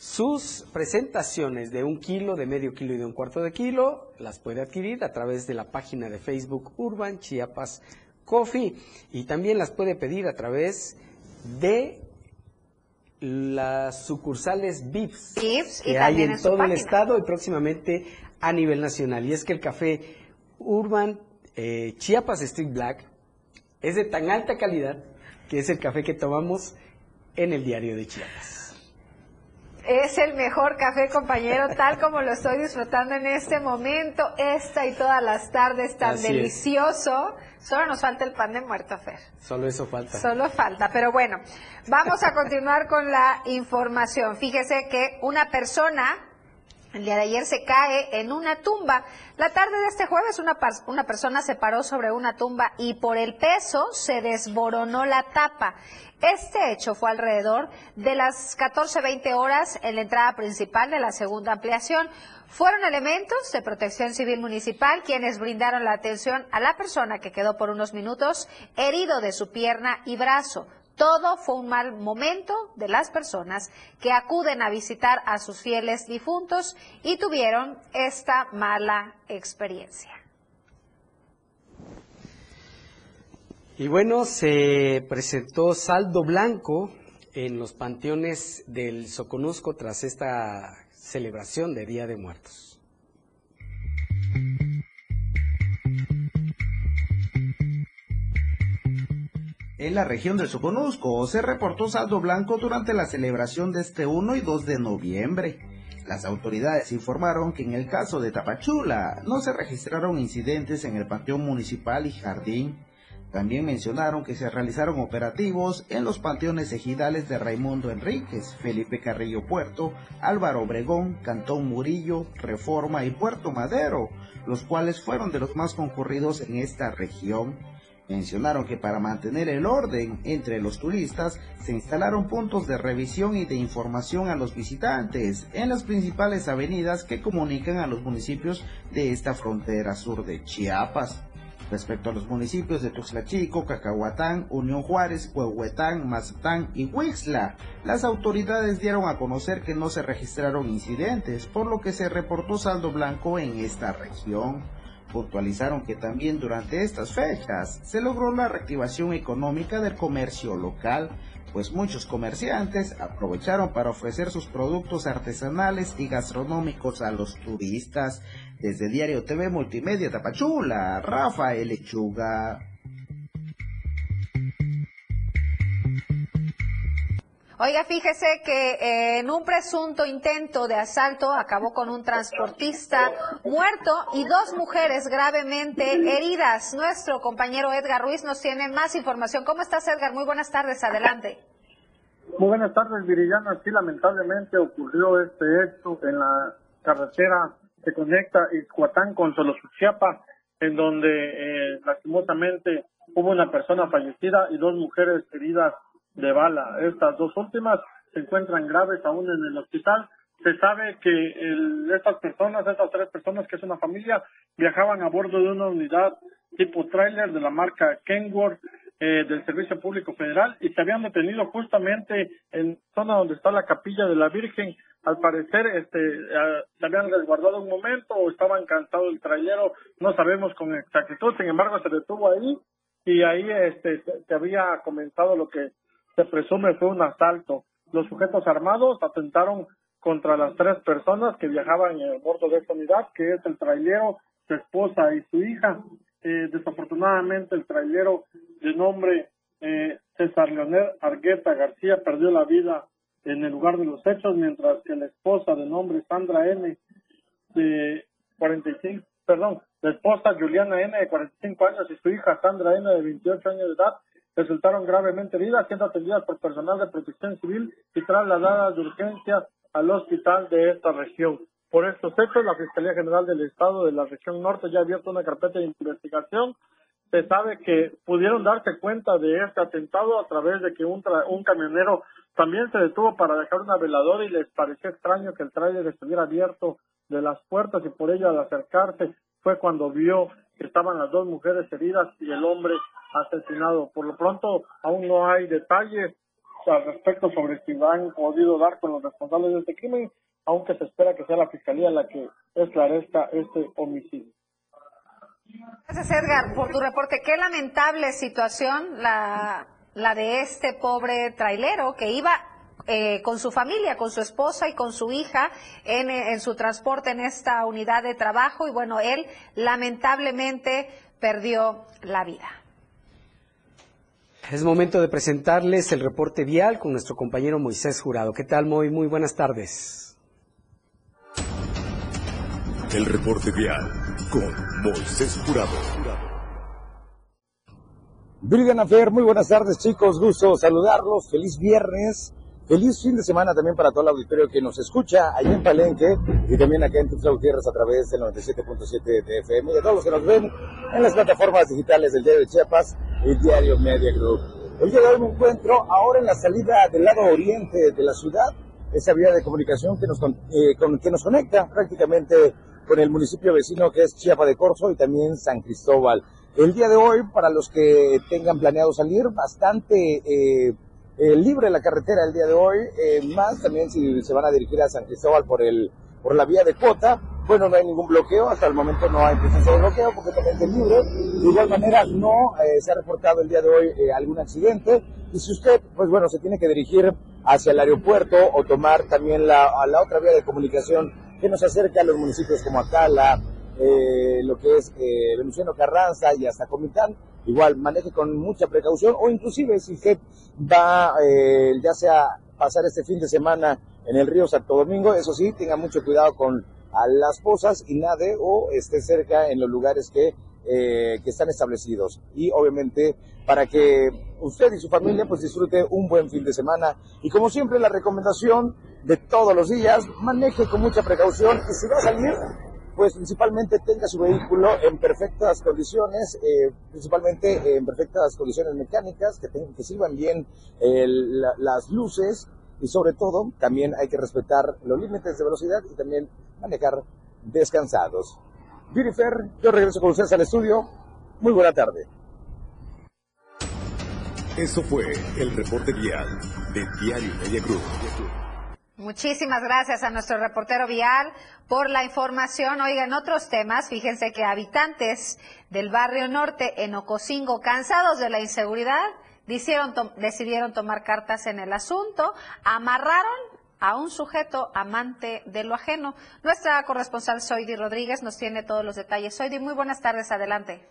Sus presentaciones de un kilo, de medio kilo y de un cuarto de kilo las puede adquirir a través de la página de Facebook Urban Chiapas Coffee, y también las puede pedir a través de las sucursales V I Ps que hay en todo el estado y próximamente a nivel nacional. Y es que el café Urban eh, Chiapas Street Black es de tan alta calidad que es el café que tomamos en el diario de Chiapas. Es el mejor café, compañero, tal como lo estoy disfrutando en este momento, esta y todas las tardes, tan así delicioso. Es. Solo nos falta el pan de muerto, Fer. Solo eso falta. Solo falta, pero bueno, vamos a continuar con la información. Fíjese que una persona el día de ayer se cae en una tumba. La tarde de este jueves una, una persona se paró sobre una tumba y por el peso se desboronó la tapa. Este hecho fue alrededor de las catorce veinte horas en la entrada principal de la segunda ampliación. Fueron elementos de Protección Civil Municipal quienes brindaron la atención a la persona que quedó por unos minutos herido de su pierna y brazo. Todo fue un mal momento de las personas que acuden a visitar a sus fieles difuntos y tuvieron esta mala experiencia. Y bueno, se presentó saldo blanco en los panteones del Soconusco tras esta celebración de Día de Muertos. En la región del Soconusco se reportó saldo blanco durante la celebración de este uno y dos de noviembre. Las autoridades informaron que en el caso de Tapachula no se registraron incidentes en el panteón municipal y jardín. También mencionaron que se realizaron operativos en los panteones ejidales de Raimundo Enríquez, Felipe Carrillo Puerto, Álvaro Obregón, Cantón Murillo, Reforma y Puerto Madero, los cuales fueron de los más concurridos en esta región. Mencionaron que para mantener el orden entre los turistas se instalaron puntos de revisión y de información a los visitantes en las principales avenidas que comunican a los municipios de esta frontera sur de Chiapas. Respecto a los municipios de Tuxtla Chico, Cacahuatán, Unión Juárez, Huehuetán, Mazatán y Huixtla, las autoridades dieron a conocer que no se registraron incidentes, por lo que se reportó saldo blanco en esta región. Puntualizaron que también durante estas fechas se logró la reactivación económica del comercio local, pues muchos comerciantes aprovecharon para ofrecer sus productos artesanales y gastronómicos a los turistas. Desde Diario T V Multimedia Tapachula, Rafael Lechuga. Oiga, fíjese que eh, en un presunto intento de asalto acabó con un transportista muerto y dos mujeres gravemente heridas. Nuestro compañero Edgar Ruiz nos tiene más información. ¿Cómo estás, Edgar? Muy buenas tardes, adelante. Muy buenas tardes, Viridiana. Aquí lamentablemente ocurrió este hecho en la carretera que conecta Ixhuatán con Solosuchiapa, en donde eh, lastimosamente hubo una persona fallecida y dos mujeres heridas de bala. Estas dos últimas se encuentran graves aún en el hospital. Se sabe que el, estas personas, estas tres personas, que es una familia, viajaban a bordo de una unidad tipo tráiler de la marca Kenworth eh, del Servicio Público Federal y se habían detenido justamente en zona donde está la Capilla de la Virgen. Al parecer este eh, se habían resguardado un momento o estaban cansados el trailero, no sabemos con exactitud, sin embargo se detuvo ahí y ahí este se, se había comenzado lo que se presume fue un asalto. Los sujetos armados atentaron contra las tres personas que viajaban en el bordo de esta unidad, que es el trailero, su esposa y su hija. Eh, desafortunadamente el trailero de nombre eh, César Leonel Argueta García perdió la vida en el lugar de los hechos, mientras que la esposa de nombre Sandra N. de cuarenta y cinco, perdón, la esposa Juliana N. de cuarenta y cinco años y su hija Sandra N. de veintiocho años de edad resultaron gravemente heridas, siendo atendidas por personal de protección civil y trasladadas de urgencia al hospital de esta región. Por estos hechos, la Fiscalía General del Estado de la Región Norte ya ha abierto una carpeta de investigación. Se sabe que pudieron darse cuenta de este atentado a través de que un, tra un camionero también se detuvo para dejar una veladora y les pareció extraño que el tráiler estuviera abierto de las puertas y por ello al acercarse fue cuando vio que estaban las dos mujeres heridas y el hombre asesinado. Por lo pronto aún no hay detalles al respecto sobre si han podido dar con los responsables de este crimen, aunque se espera que sea la Fiscalía la que esclarezca este homicidio. Gracias, Edgar, por tu reporte. Qué lamentable situación la, la de este pobre trailero que iba eh, con su familia, con su esposa y con su hija en, en su transporte en esta unidad de trabajo y bueno, él lamentablemente perdió la vida. Es momento de presentarles el reporte vial con nuestro compañero Moisés Jurado. ¿Qué tal, Moy? Muy buenas tardes. El reporte vial con Moisés Jurado. Virgen Afer, muy buenas tardes, chicos. Gusto saludarlos. Feliz viernes. Feliz fin de semana también para todo el auditorio que nos escucha allá en Palenque y también acá en Tuxtla Gutiérrez a través del noventa y siete punto siete de F M y a todos los que nos ven en las plataformas digitales del Diario de Chiapas y Diario Media Group. El día de hoy me encuentro ahora en la salida del lado oriente de la ciudad, esa vía de comunicación que nos, eh, con, que nos conecta prácticamente con el municipio vecino que es Chiapa de Corzo y también San Cristóbal. El día de hoy, para los que tengan planeado salir, bastante eh, eh, libre la carretera el día de hoy, eh, más también si se van a dirigir a San Cristóbal por, el, por la vía de Cota. Bueno, no hay ningún bloqueo, hasta el momento no hay presencia de bloqueo, completamente libre. De igual manera, no eh, se ha reportado el día de hoy eh, algún accidente. Y si usted, pues bueno, se tiene que dirigir hacia el aeropuerto o tomar también la, a la otra vía de comunicación que nos acerca a los municipios como Acala, eh, lo que es eh, Venustiano Carranza y hasta Comitán, igual maneje con mucha precaución. O inclusive, si usted va, eh, ya sea pasar este fin de semana en el río Santo Domingo, eso sí, tenga mucho cuidado con a las pozas y nade o esté cerca en los lugares que, eh, que están establecidos. Y obviamente para que usted y su familia pues disfrute un buen fin de semana. Y como siempre la recomendación de todos los días, maneje con mucha precaución y si va a salir, pues principalmente tenga su vehículo en perfectas condiciones, eh, principalmente en perfectas condiciones mecánicas, que, te, que sirvan bien eh, la, las luces y sobre todo también hay que respetar los límites de velocidad y también manejar descansados. Virifer, yo regreso con ustedes al estudio. Muy buena tarde. Eso fue el reporte vial de Diario Media Group. Muchísimas gracias a nuestro reportero vial por la información. Oiga, en otros temas, fíjense que habitantes del barrio norte en Ocosingo, cansados de la inseguridad, decidieron, to- decidieron tomar cartas en el asunto, amarraron a un sujeto amante de lo ajeno. Nuestra corresponsal Soydi Rodríguez nos tiene todos los detalles. Soydi, muy buenas tardes, adelante.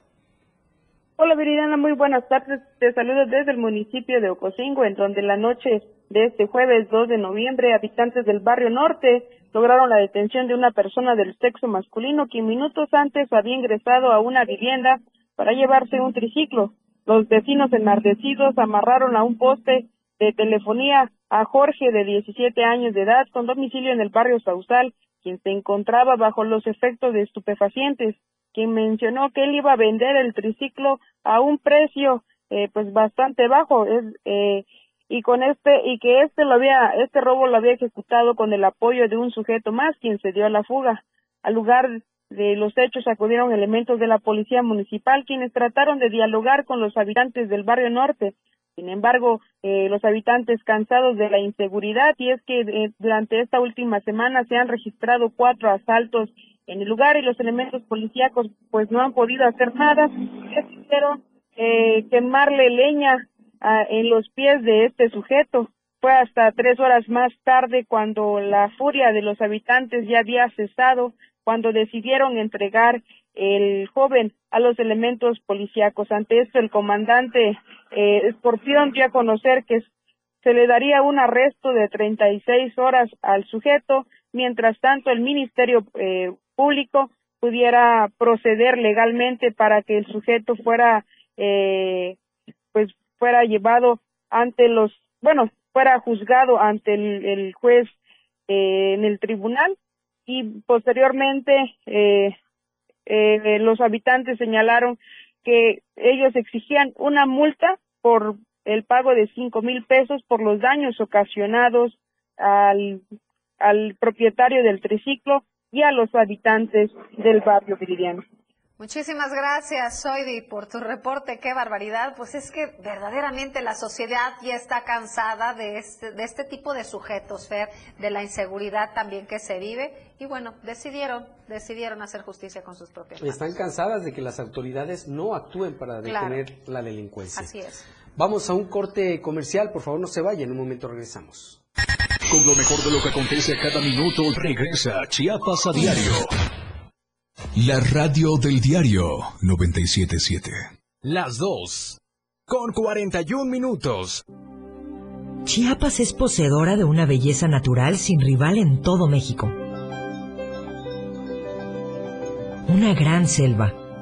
Hola Viridiana, muy buenas tardes. Te saludo desde el municipio de Ocosingo, en donde la noche de este jueves dos de noviembre, habitantes del barrio norte lograron la detención de una persona del sexo masculino que minutos antes había ingresado a una vivienda para llevarse un triciclo. Los vecinos enardecidos amarraron a un poste de telefonía a Jorge, de diecisiete años de edad, con domicilio en el barrio Sausal, quien se encontraba bajo los efectos de estupefacientes, quien mencionó que él iba a vender el triciclo a un precio eh, pues bastante bajo, es, eh, y con este y que este lo había este robo lo había ejecutado con el apoyo de un sujeto más, quien se dio a la fuga. Al lugar de los hechos acudieron elementos de la policía municipal, quienes trataron de dialogar con los habitantes del barrio norte. Sin embargo, eh, los habitantes, cansados de la inseguridad, y es que eh, durante esta última semana se han registrado cuatro asaltos en el lugar y los elementos policíacos pues no han podido hacer nada, decidieron eh, quemarle leña a, en los pies de este sujeto. Fue hasta tres horas más tarde, cuando la furia de los habitantes ya había cesado, cuando decidieron entregar el joven a los elementos policíacos. Ante esto, el comandante eh, Escorpión dio a conocer que se le daría un arresto de treinta y seis horas al sujeto, mientras tanto el Ministerio eh, Público pudiera proceder legalmente para que el sujeto fuera eh, pues fuera llevado ante los bueno fuera juzgado ante el, el juez eh, en el tribunal. Y posteriormente eh, eh, los habitantes señalaron que ellos exigían una multa por el pago de cinco mil pesos por los daños ocasionados al al propietario del triciclo y a los habitantes del barrio Viridiano. Muchísimas gracias, Soydi, por tu reporte. Qué barbaridad. Pues es que verdaderamente la sociedad ya está cansada de este, de este tipo de sujetos, Fer, de la inseguridad también que se vive. Y bueno, decidieron, decidieron hacer justicia con sus propias manos. Están cansadas de que las autoridades no actúen para detener claro. la delincuencia. Así es. Vamos a un corte comercial. Por favor, no se vaya. En un momento regresamos. Con lo mejor de lo que acontece a cada minuto, regresa a Chiapas a diario. La radio del diario noventa y siete siete. Las dos, con cuarenta y un minutos. Chiapas es poseedora de una belleza natural sin rival en todo México. Una gran selva,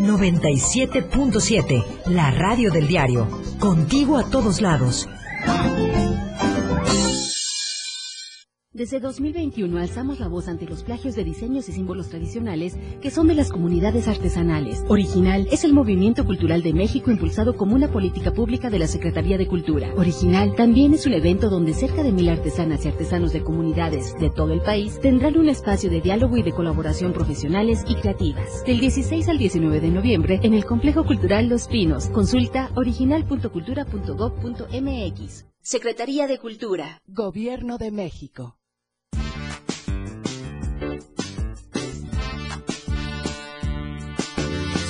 noventa y siete punto siete, la radio del diario. Contigo a todos lados. Desde dos mil veintiuno alzamos la voz ante los plagios de diseños y símbolos tradicionales que son de las comunidades artesanales. Original es el movimiento cultural de México impulsado como una política pública de la Secretaría de Cultura. Original también es un evento donde cerca de mil artesanas y artesanos de comunidades de todo el país tendrán un espacio de diálogo y de colaboración profesionales y creativas. Del dieciséis al diecinueve de noviembre en el Complejo Cultural Los Pinos. Consulta original punto cultura punto gob punto mx. Secretaría de Cultura. Gobierno de México.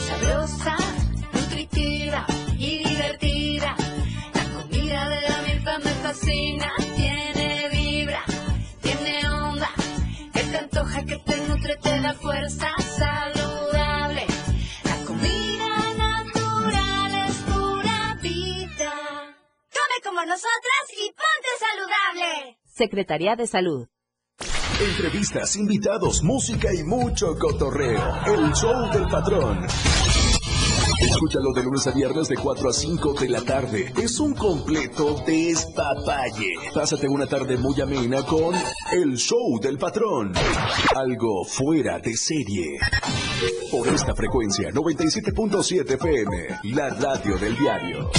Sabrosa, nutritiva y divertida. La comida de la milpa me fascina. Tiene vibra, tiene onda, que te antoja, que te nutre, te da fuerza. Saludable, la comida natural es pura vida. Come como nosotras y ponte saludable. Secretaría de Salud. Entrevistas, invitados, música y mucho cotorreo. El show del patrón. Escúchalo de lunes a viernes de cuatro a cinco de la tarde. Es un completo despapalle. Pásate una tarde muy amena con El Show del Patrón. Algo fuera de serie. Por esta frecuencia, noventa y siete punto siete F M, la radio del diario.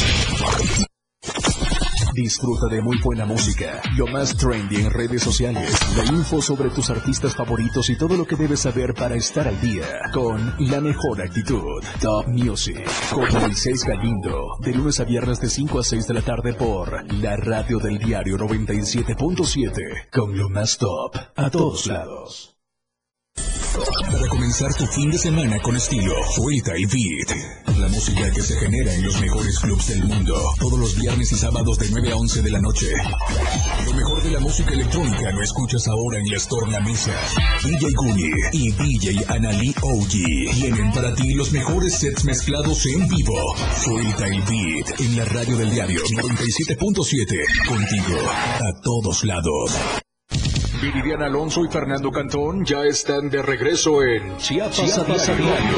Disfruta de muy buena música, lo más trendy en redes sociales, la info sobre tus artistas favoritos y todo lo que debes saber para estar al día con la mejor actitud. Top Music con Moisés Galindo, de lunes a viernes de cinco a seis de la tarde por la radio del diario noventa y siete punto siete, con lo más top a todos lados. Para comenzar tu fin de semana con estilo, Fuelta y Beat. La música que se genera en los mejores clubs del mundo. Todos los viernes y sábados de nueve a once de la noche. Lo mejor de la música electrónica lo escuchas ahora en las tornamesas. D J Guni y D J Analí Oji tienen para ti los mejores sets mezclados en vivo. Fuelta y Beat en la radio del diario noventa y siete punto siete. Contigo a todos lados. Viridiana Alonso y Fernando Cantón ya están de regreso en Chiapas, Chiapas a Diario.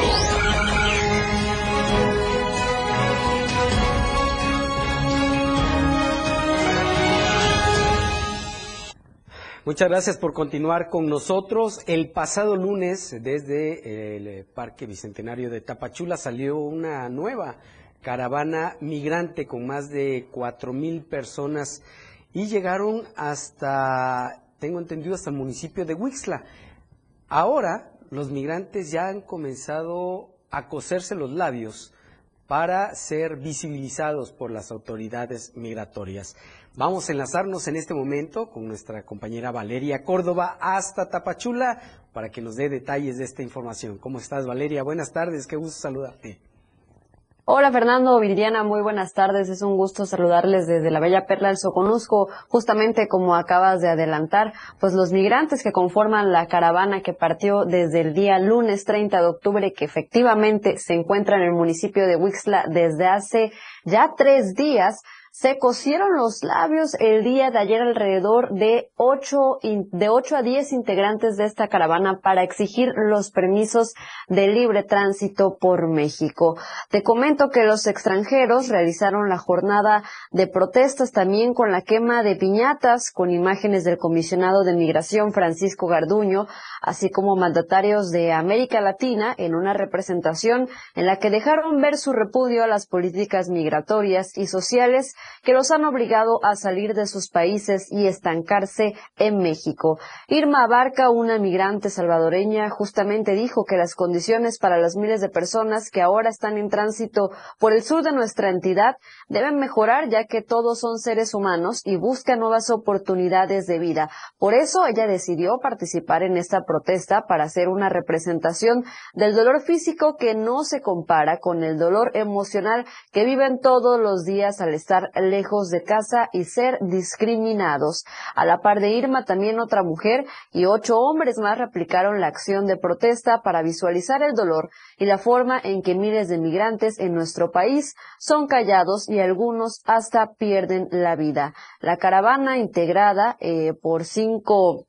Muchas gracias por continuar con nosotros. El pasado lunes, desde el Parque Bicentenario de Tapachula, salió una nueva caravana migrante con más de cuatro mil personas y llegaron hasta... tengo entendido, hasta el municipio de Huixtla. Ahora, los migrantes ya han comenzado a coserse los labios para ser visibilizados por las autoridades migratorias. Vamos a enlazarnos en este momento con nuestra compañera Valeria Córdoba hasta Tapachula para que nos dé detalles de esta información. ¿Cómo estás, Valeria? Buenas tardes, qué gusto saludarte. Hola Fernando, Viridiana, muy buenas tardes. Es un gusto saludarles desde la bella perla del Soconusco. Justamente como acabas de adelantar, pues los migrantes que conforman la caravana que partió desde el día lunes treinta de octubre, que efectivamente se encuentra en el municipio de Huixtla desde hace ya tres días, se cosieron los labios el día de ayer alrededor de ocho a diez integrantes de esta caravana para exigir los permisos de libre tránsito por México. Te comento que los extranjeros realizaron la jornada de protestas también con la quema de piñatas, con imágenes del comisionado de migración Francisco Garduño, así como mandatarios de América Latina en una representación en la que dejaron ver su repudio a las políticas migratorias y sociales que los han obligado a salir de sus países y estancarse en México. Irma Abarca, una migrante salvadoreña, justamente dijo que las condiciones para las miles de personas que ahora están en tránsito por el sur de nuestra entidad deben mejorar, ya que todos son seres humanos y buscan nuevas oportunidades de vida. Por eso ella decidió participar en esta protesta para hacer una representación del dolor físico que no se compara con el dolor emocional que viven todos los días al estar lejos de casa y ser discriminados. A la par de Irma, también otra mujer y ocho hombres más replicaron la acción de protesta para visualizar el dolor y la forma en que miles de migrantes en nuestro país son callados y algunos hasta pierden la vida. La caravana integrada eh, por cinco...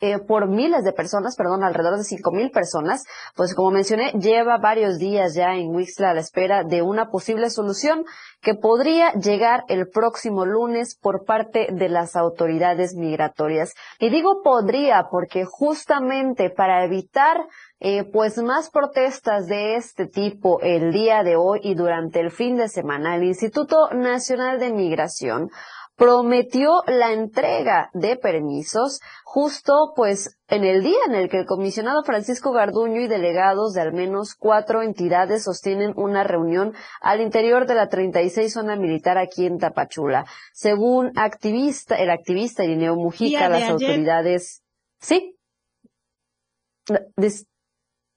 Eh, por miles de personas, perdón, alrededor de cinco mil personas, pues como mencioné, lleva varios días ya en Huixtla a la espera de una posible solución que podría llegar el próximo lunes por parte de las autoridades migratorias. Y digo podría porque justamente para evitar Eh, pues más protestas de este tipo el día de hoy y durante el fin de semana, el Instituto Nacional de Migración prometió la entrega de permisos justo pues en el día en el que el comisionado Francisco Garduño y delegados de al menos cuatro entidades sostienen una reunión al interior de la treinta y seis zona militar aquí en Tapachula. Según activista, el activista Irineo Mujica, las autoridades... ¿Sí?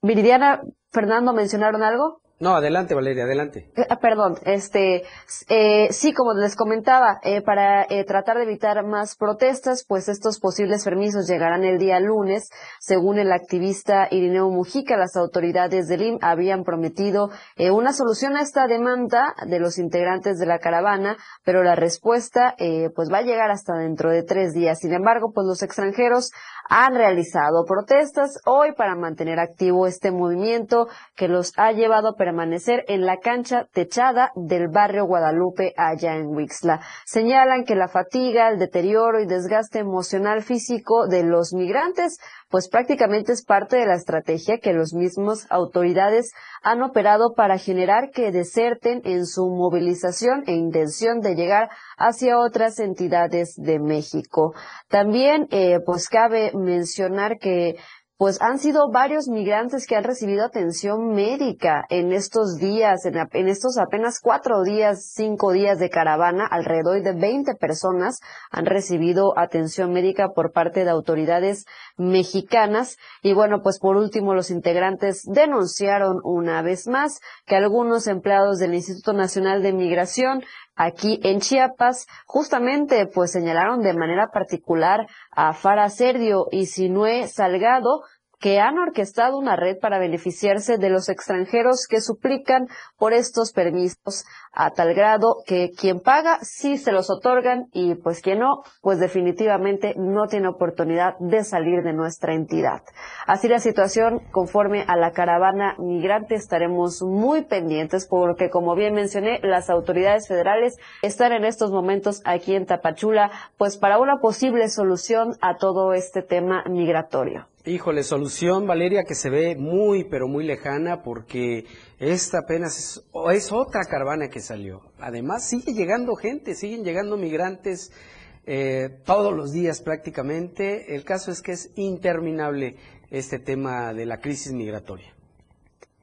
Viridiana, Fernando, ¿mencionaron algo? No, adelante Valeria, adelante. Eh, perdón, este, eh, sí, como les comentaba, eh, para eh, tratar de evitar más protestas, pues estos posibles permisos llegarán el día lunes. Según el activista Irineo Mujica, las autoridades del I M habían prometido eh, una solución a esta demanda de los integrantes de la caravana, pero la respuesta eh, pues va a llegar hasta dentro de tres días. Sin embargo, pues los extranjeros han realizado protestas hoy para mantener activo este movimiento que los ha llevado a operar permanecer en la cancha techada del barrio Guadalupe allá en Huixtla. Señalan que la fatiga, el deterioro y desgaste emocional físico de los migrantes pues prácticamente es parte de la estrategia que los mismos autoridades han operado para generar que deserten en su movilización e intención de llegar hacia otras entidades de México. También eh, pues cabe mencionar que pues han sido varios migrantes que han recibido atención médica en estos días, en, en estos apenas cuatro días, cinco días de caravana, alrededor de veinte personas han recibido atención médica por parte de autoridades mexicanas. Y bueno, pues por último, los integrantes denunciaron una vez más que algunos empleados del Instituto Nacional de Migración aquí en Chiapas, justamente pues señalaron de manera particular a Fara Serdio y Sinué Salgado, que han orquestado una red para beneficiarse de los extranjeros que suplican por estos permisos, a tal grado que quien paga sí se los otorgan y pues quien no, pues definitivamente no tiene oportunidad de salir de nuestra entidad. Así la situación conforme a la caravana migrante, estaremos muy pendientes porque, como bien mencioné, las autoridades federales están en estos momentos aquí en Tapachula pues para una posible solución a todo este tema migratorio. Híjole, solución, Valeria, que se ve muy, pero muy lejana, porque esta apenas es, es otra caravana que salió. Además, sigue llegando gente, siguen llegando migrantes eh, todos los días prácticamente. El caso es que es interminable este tema de la crisis migratoria.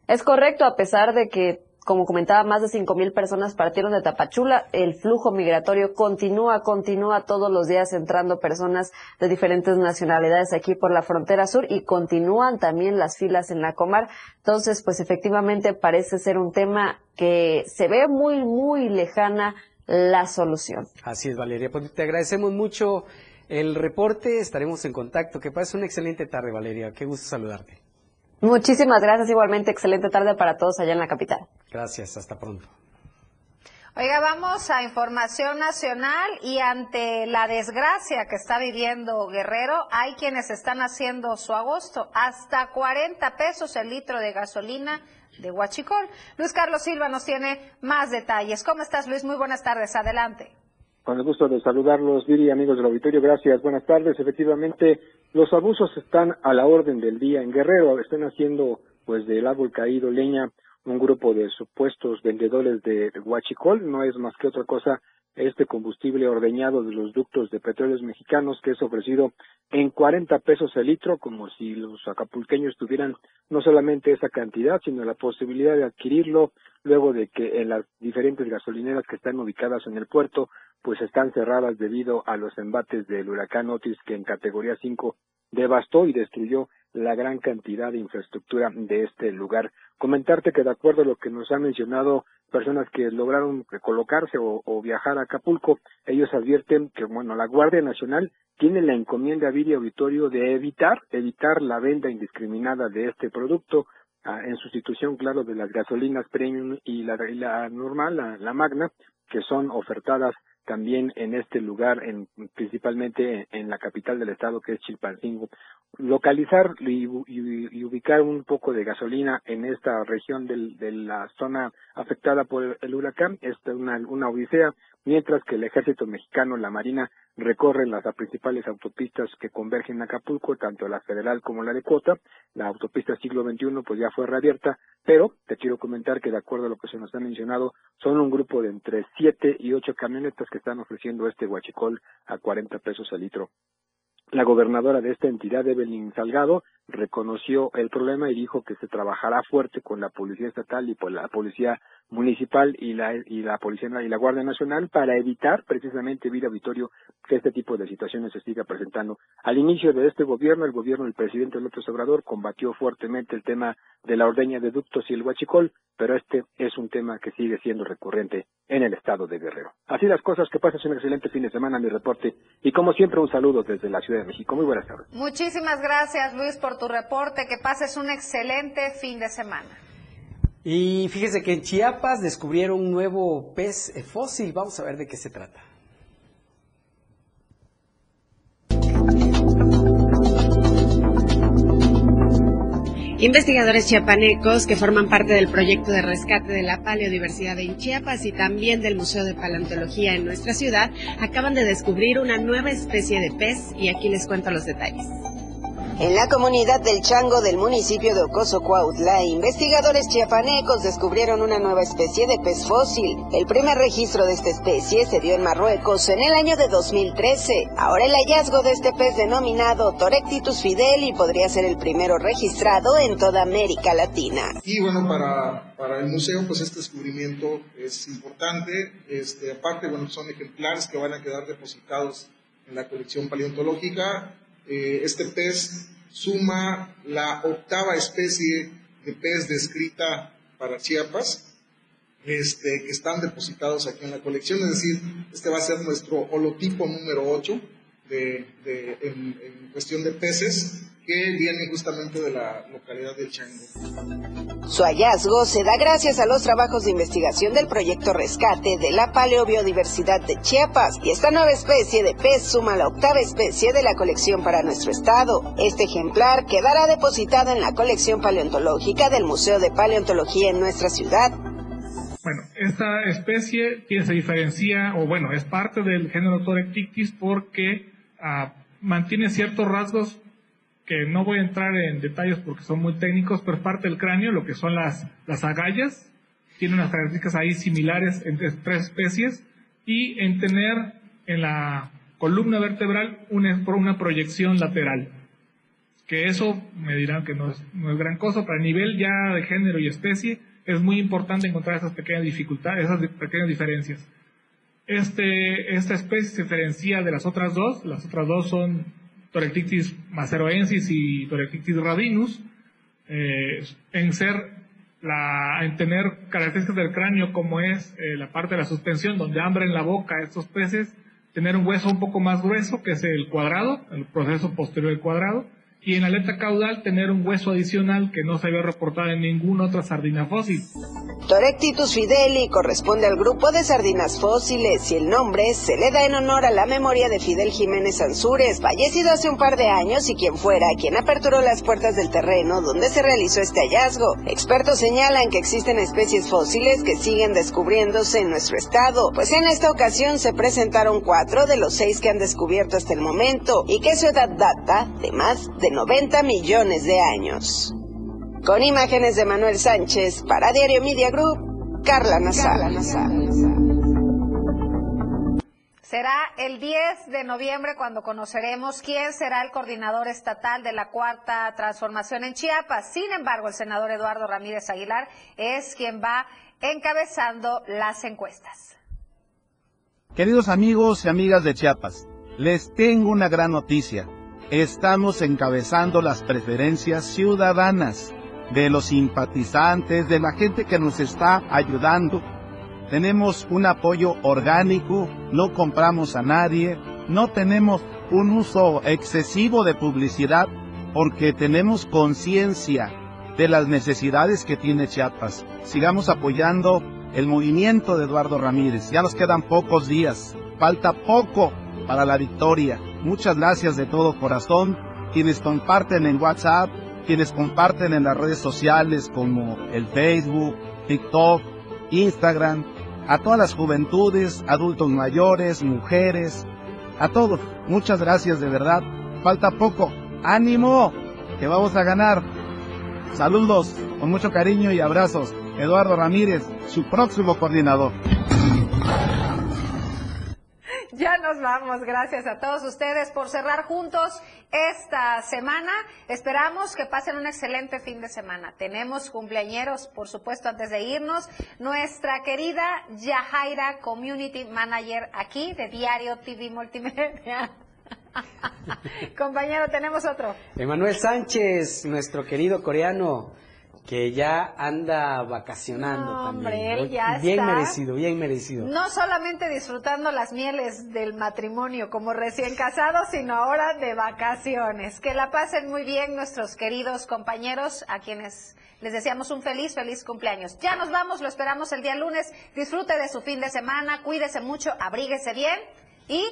Es correcto, a pesar de que, como comentaba, más de cinco mil personas partieron de Tapachula. El flujo migratorio continúa, continúa todos los días entrando personas de diferentes nacionalidades aquí por la frontera sur y continúan también las filas en la Comar. Entonces, pues efectivamente parece ser un tema que se ve muy, muy lejana la solución. Así es, Valeria. Pues te agradecemos mucho el reporte. Estaremos en contacto. Que pases una excelente tarde, Valeria. Qué gusto saludarte. Muchísimas gracias, igualmente excelente tarde para todos allá en la capital. Gracias, hasta pronto. Oiga, vamos a información nacional y ante la desgracia que está viviendo Guerrero, hay quienes están haciendo su agosto, hasta cuarenta pesos el litro de gasolina de huachicol. Luis Carlos Silva nos tiene más detalles. ¿Cómo estás, Luis? Muy buenas tardes, adelante. Con el gusto de saludarlos, Viri, amigos del auditorio, gracias, buenas tardes. Efectivamente, los abusos están a la orden del día en Guerrero. Están haciendo, pues, del árbol caído leña un grupo de supuestos vendedores de huachicol. No es más que otra cosa este combustible ordeñado de los ductos de petróleos mexicanos, que es ofrecido en cuarenta pesos el litro, como si los acapulqueños tuvieran no solamente esa cantidad, sino la posibilidad de adquirirlo, luego de que en las diferentes gasolineras que están ubicadas en el puerto pues están cerradas debido a los embates del huracán Otis, que en categoría cinco devastó y destruyó la gran cantidad de infraestructura de este lugar. Comentarte que, de acuerdo a lo que nos han mencionado personas que lograron colocarse o, o viajar a Acapulco, ellos advierten que, bueno, la Guardia Nacional tiene la encomienda, Viri, auditorio, de evitar, evitar la venta indiscriminada de este producto, en sustitución, claro, de las gasolinas premium y la, y la normal, la, la magna, que son ofertadas también en este lugar, en, principalmente en, en la capital del estado, que es Chilpancingo. Localizar y, y, y ubicar un poco de gasolina en esta región del, de la zona afectada por el huracán es una, una odisea, mientras que el ejército mexicano, la marina, recorren las principales autopistas que convergen a Acapulco, tanto la federal como la de Cota. La autopista siglo veintiuno pues ya fue reabierta, pero te quiero comentar que, de acuerdo a lo que se nos ha mencionado, son un grupo de entre siete y ocho camionetas que están ofreciendo este huachicol a cuarenta pesos al litro. La gobernadora de esta entidad, Evelyn Salgado, reconoció el problema y dijo que se trabajará fuerte con la policía estatal y con la policía municipal y la y la policía y la Guardia Nacional para evitar, precisamente, Vira Vitorio, que este tipo de situaciones se siga presentando. Al inicio de este gobierno, el gobierno del presidente López Obrador combatió fuertemente el tema de la ordeña de ductos y el huachicol, pero este es un tema que sigue siendo recurrente en el estado de Guerrero. Así las cosas, que pases un excelente fin de semana, mi reporte, y como siempre un saludo desde la Ciudad de México. Muy buenas tardes. Muchísimas gracias, Luis, por tu reporte, que pases un excelente fin de semana. Y fíjese que en Chiapas descubrieron un nuevo pez fósil. Vamos a ver de qué se trata. Investigadores chiapanecos que forman parte del proyecto de rescate de la paleodiversidad en Chiapas y también del Museo de Paleontología en nuestra ciudad acaban de descubrir una nueva especie de pez y aquí les cuento los detalles. En la comunidad del Chango del municipio de Ocozocoautla, investigadores chiapanecos descubrieron una nueva especie de pez fósil. El primer registro de esta especie se dio en Marruecos en el año de dos mil trece. Ahora el hallazgo de este pez denominado Torectitus fideli podría ser el primero registrado en toda América Latina. Y bueno, para, para el museo pues este descubrimiento es importante. Este, aparte, bueno, son ejemplares que van a quedar depositados en la colección paleontológica. Este pez suma la octava especie de pez descrita para Chiapas, este, que están depositados aquí en la colección, es decir, este va a ser nuestro holotipo número ocho de, de, en, en cuestión de peces, que viene justamente de la localidad del Chango. Su hallazgo se da gracias a los trabajos de investigación del proyecto Rescate de la Paleobiodiversidad de Chiapas, y esta nueva especie de pez suma la octava especie de la colección para nuestro estado. Este ejemplar quedará depositado en la colección paleontológica del Museo de Paleontología en nuestra ciudad. Bueno, esta especie se diferencia, o bueno, es parte del género Torectitis porque uh, mantiene ciertos rasgos que no voy a entrar en detalles porque son muy técnicos, pero es parte del cráneo, lo que son las, las agallas, tiene unas características ahí similares entre tres especies, y en tener en la columna vertebral una, una proyección lateral, que eso me dirán que no es, no es gran cosa, pero a nivel ya de género y especie es muy importante encontrar esas pequeñas dificultades, esas pequeñas diferencias. Este, esta especie se diferencia de las otras dos, las otras dos son Torectitis maceroensis y Torectitis radinus, eh, en ser la, en tener características del cráneo como es eh, la parte de la suspensión donde abren la boca estos peces, tener un hueso un poco más grueso que es el cuadrado, el proceso posterior del cuadrado, y en la aleta caudal tener un hueso adicional que no se había reportado en ninguna otra sardina fósil. Torectitus fideli corresponde al grupo de sardinas fósiles y el nombre se le da en honor a la memoria de Fidel Jiménez Ansúrez, fallecido hace un par de años y quien fuera quien aperturó las puertas del terreno donde se realizó este hallazgo. Expertos señalan que existen especies fósiles que siguen descubriéndose en nuestro estado, pues en esta ocasión se presentaron cuatro de los seis que han descubierto hasta el momento y que su edad data de más de noventa millones de años. Con imágenes de Manuel Sánchez, para Diario Media Group, Carla Nazar. Será el diez de noviembre cuando conoceremos quién será el coordinador estatal de la Cuarta Transformación en Chiapas. Sin embargo, el senador Eduardo Ramírez Aguilar es quien va encabezando las encuestas. Queridos amigos y amigas de Chiapas, les tengo una gran noticia. Estamos encabezando las preferencias ciudadanas de los simpatizantes, de la gente que nos está ayudando. Tenemos un apoyo orgánico, no compramos a nadie, no tenemos un uso excesivo de publicidad, porque tenemos conciencia de las necesidades que tiene Chiapas. Sigamos apoyando el movimiento de Eduardo Ramírez. Ya nos quedan pocos días, falta poco para la victoria. Muchas gracias de todo corazón, quienes comparten en WhatsApp, quienes comparten en las redes sociales como el Facebook, TikTok, Instagram, a todas las juventudes, adultos mayores, mujeres, a todos. Muchas gracias de verdad, falta poco, ánimo, que vamos a ganar. Saludos, con mucho cariño y abrazos, Eduardo Ramírez, su próximo coordinador. Ya nos vamos, gracias a todos ustedes por cerrar juntos esta semana. Esperamos que pasen un excelente fin de semana. Tenemos cumpleañeros, por supuesto, antes de irnos. Nuestra querida Yajaira, Community Manager aquí de Diario T V Multimedia. Compañero, tenemos otro. Emanuel Sánchez, nuestro querido coreano, que ya anda vacacionando. No, hombre, también. Hombre, ya bien está. Bien merecido, bien merecido. No solamente disfrutando las mieles del matrimonio como recién casado, sino ahora de vacaciones. Que la pasen muy bien nuestros queridos compañeros, a quienes les deseamos un feliz, feliz cumpleaños. Ya nos vamos, lo esperamos el día lunes. Disfrute de su fin de semana, cuídese mucho, abríguese bien y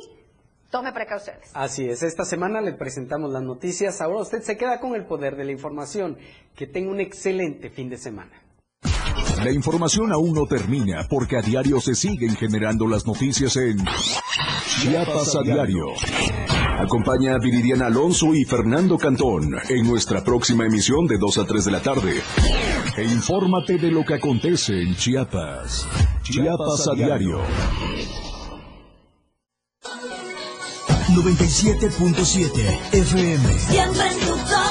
Tome precauciones. Así es, esta semana le presentamos las noticias. Ahora usted se queda con el poder de la información. Que tenga un excelente fin de semana. La información aún no termina, porque a diario se siguen generando las noticias en Chiapas a Diario. Acompaña a Viridiana Alonso y Fernando Cantón en nuestra próxima emisión de dos a tres de la tarde. E infórmate de lo que acontece en Chiapas. Chiapas a Diario. noventa y siete punto siete F M. Siempre en tu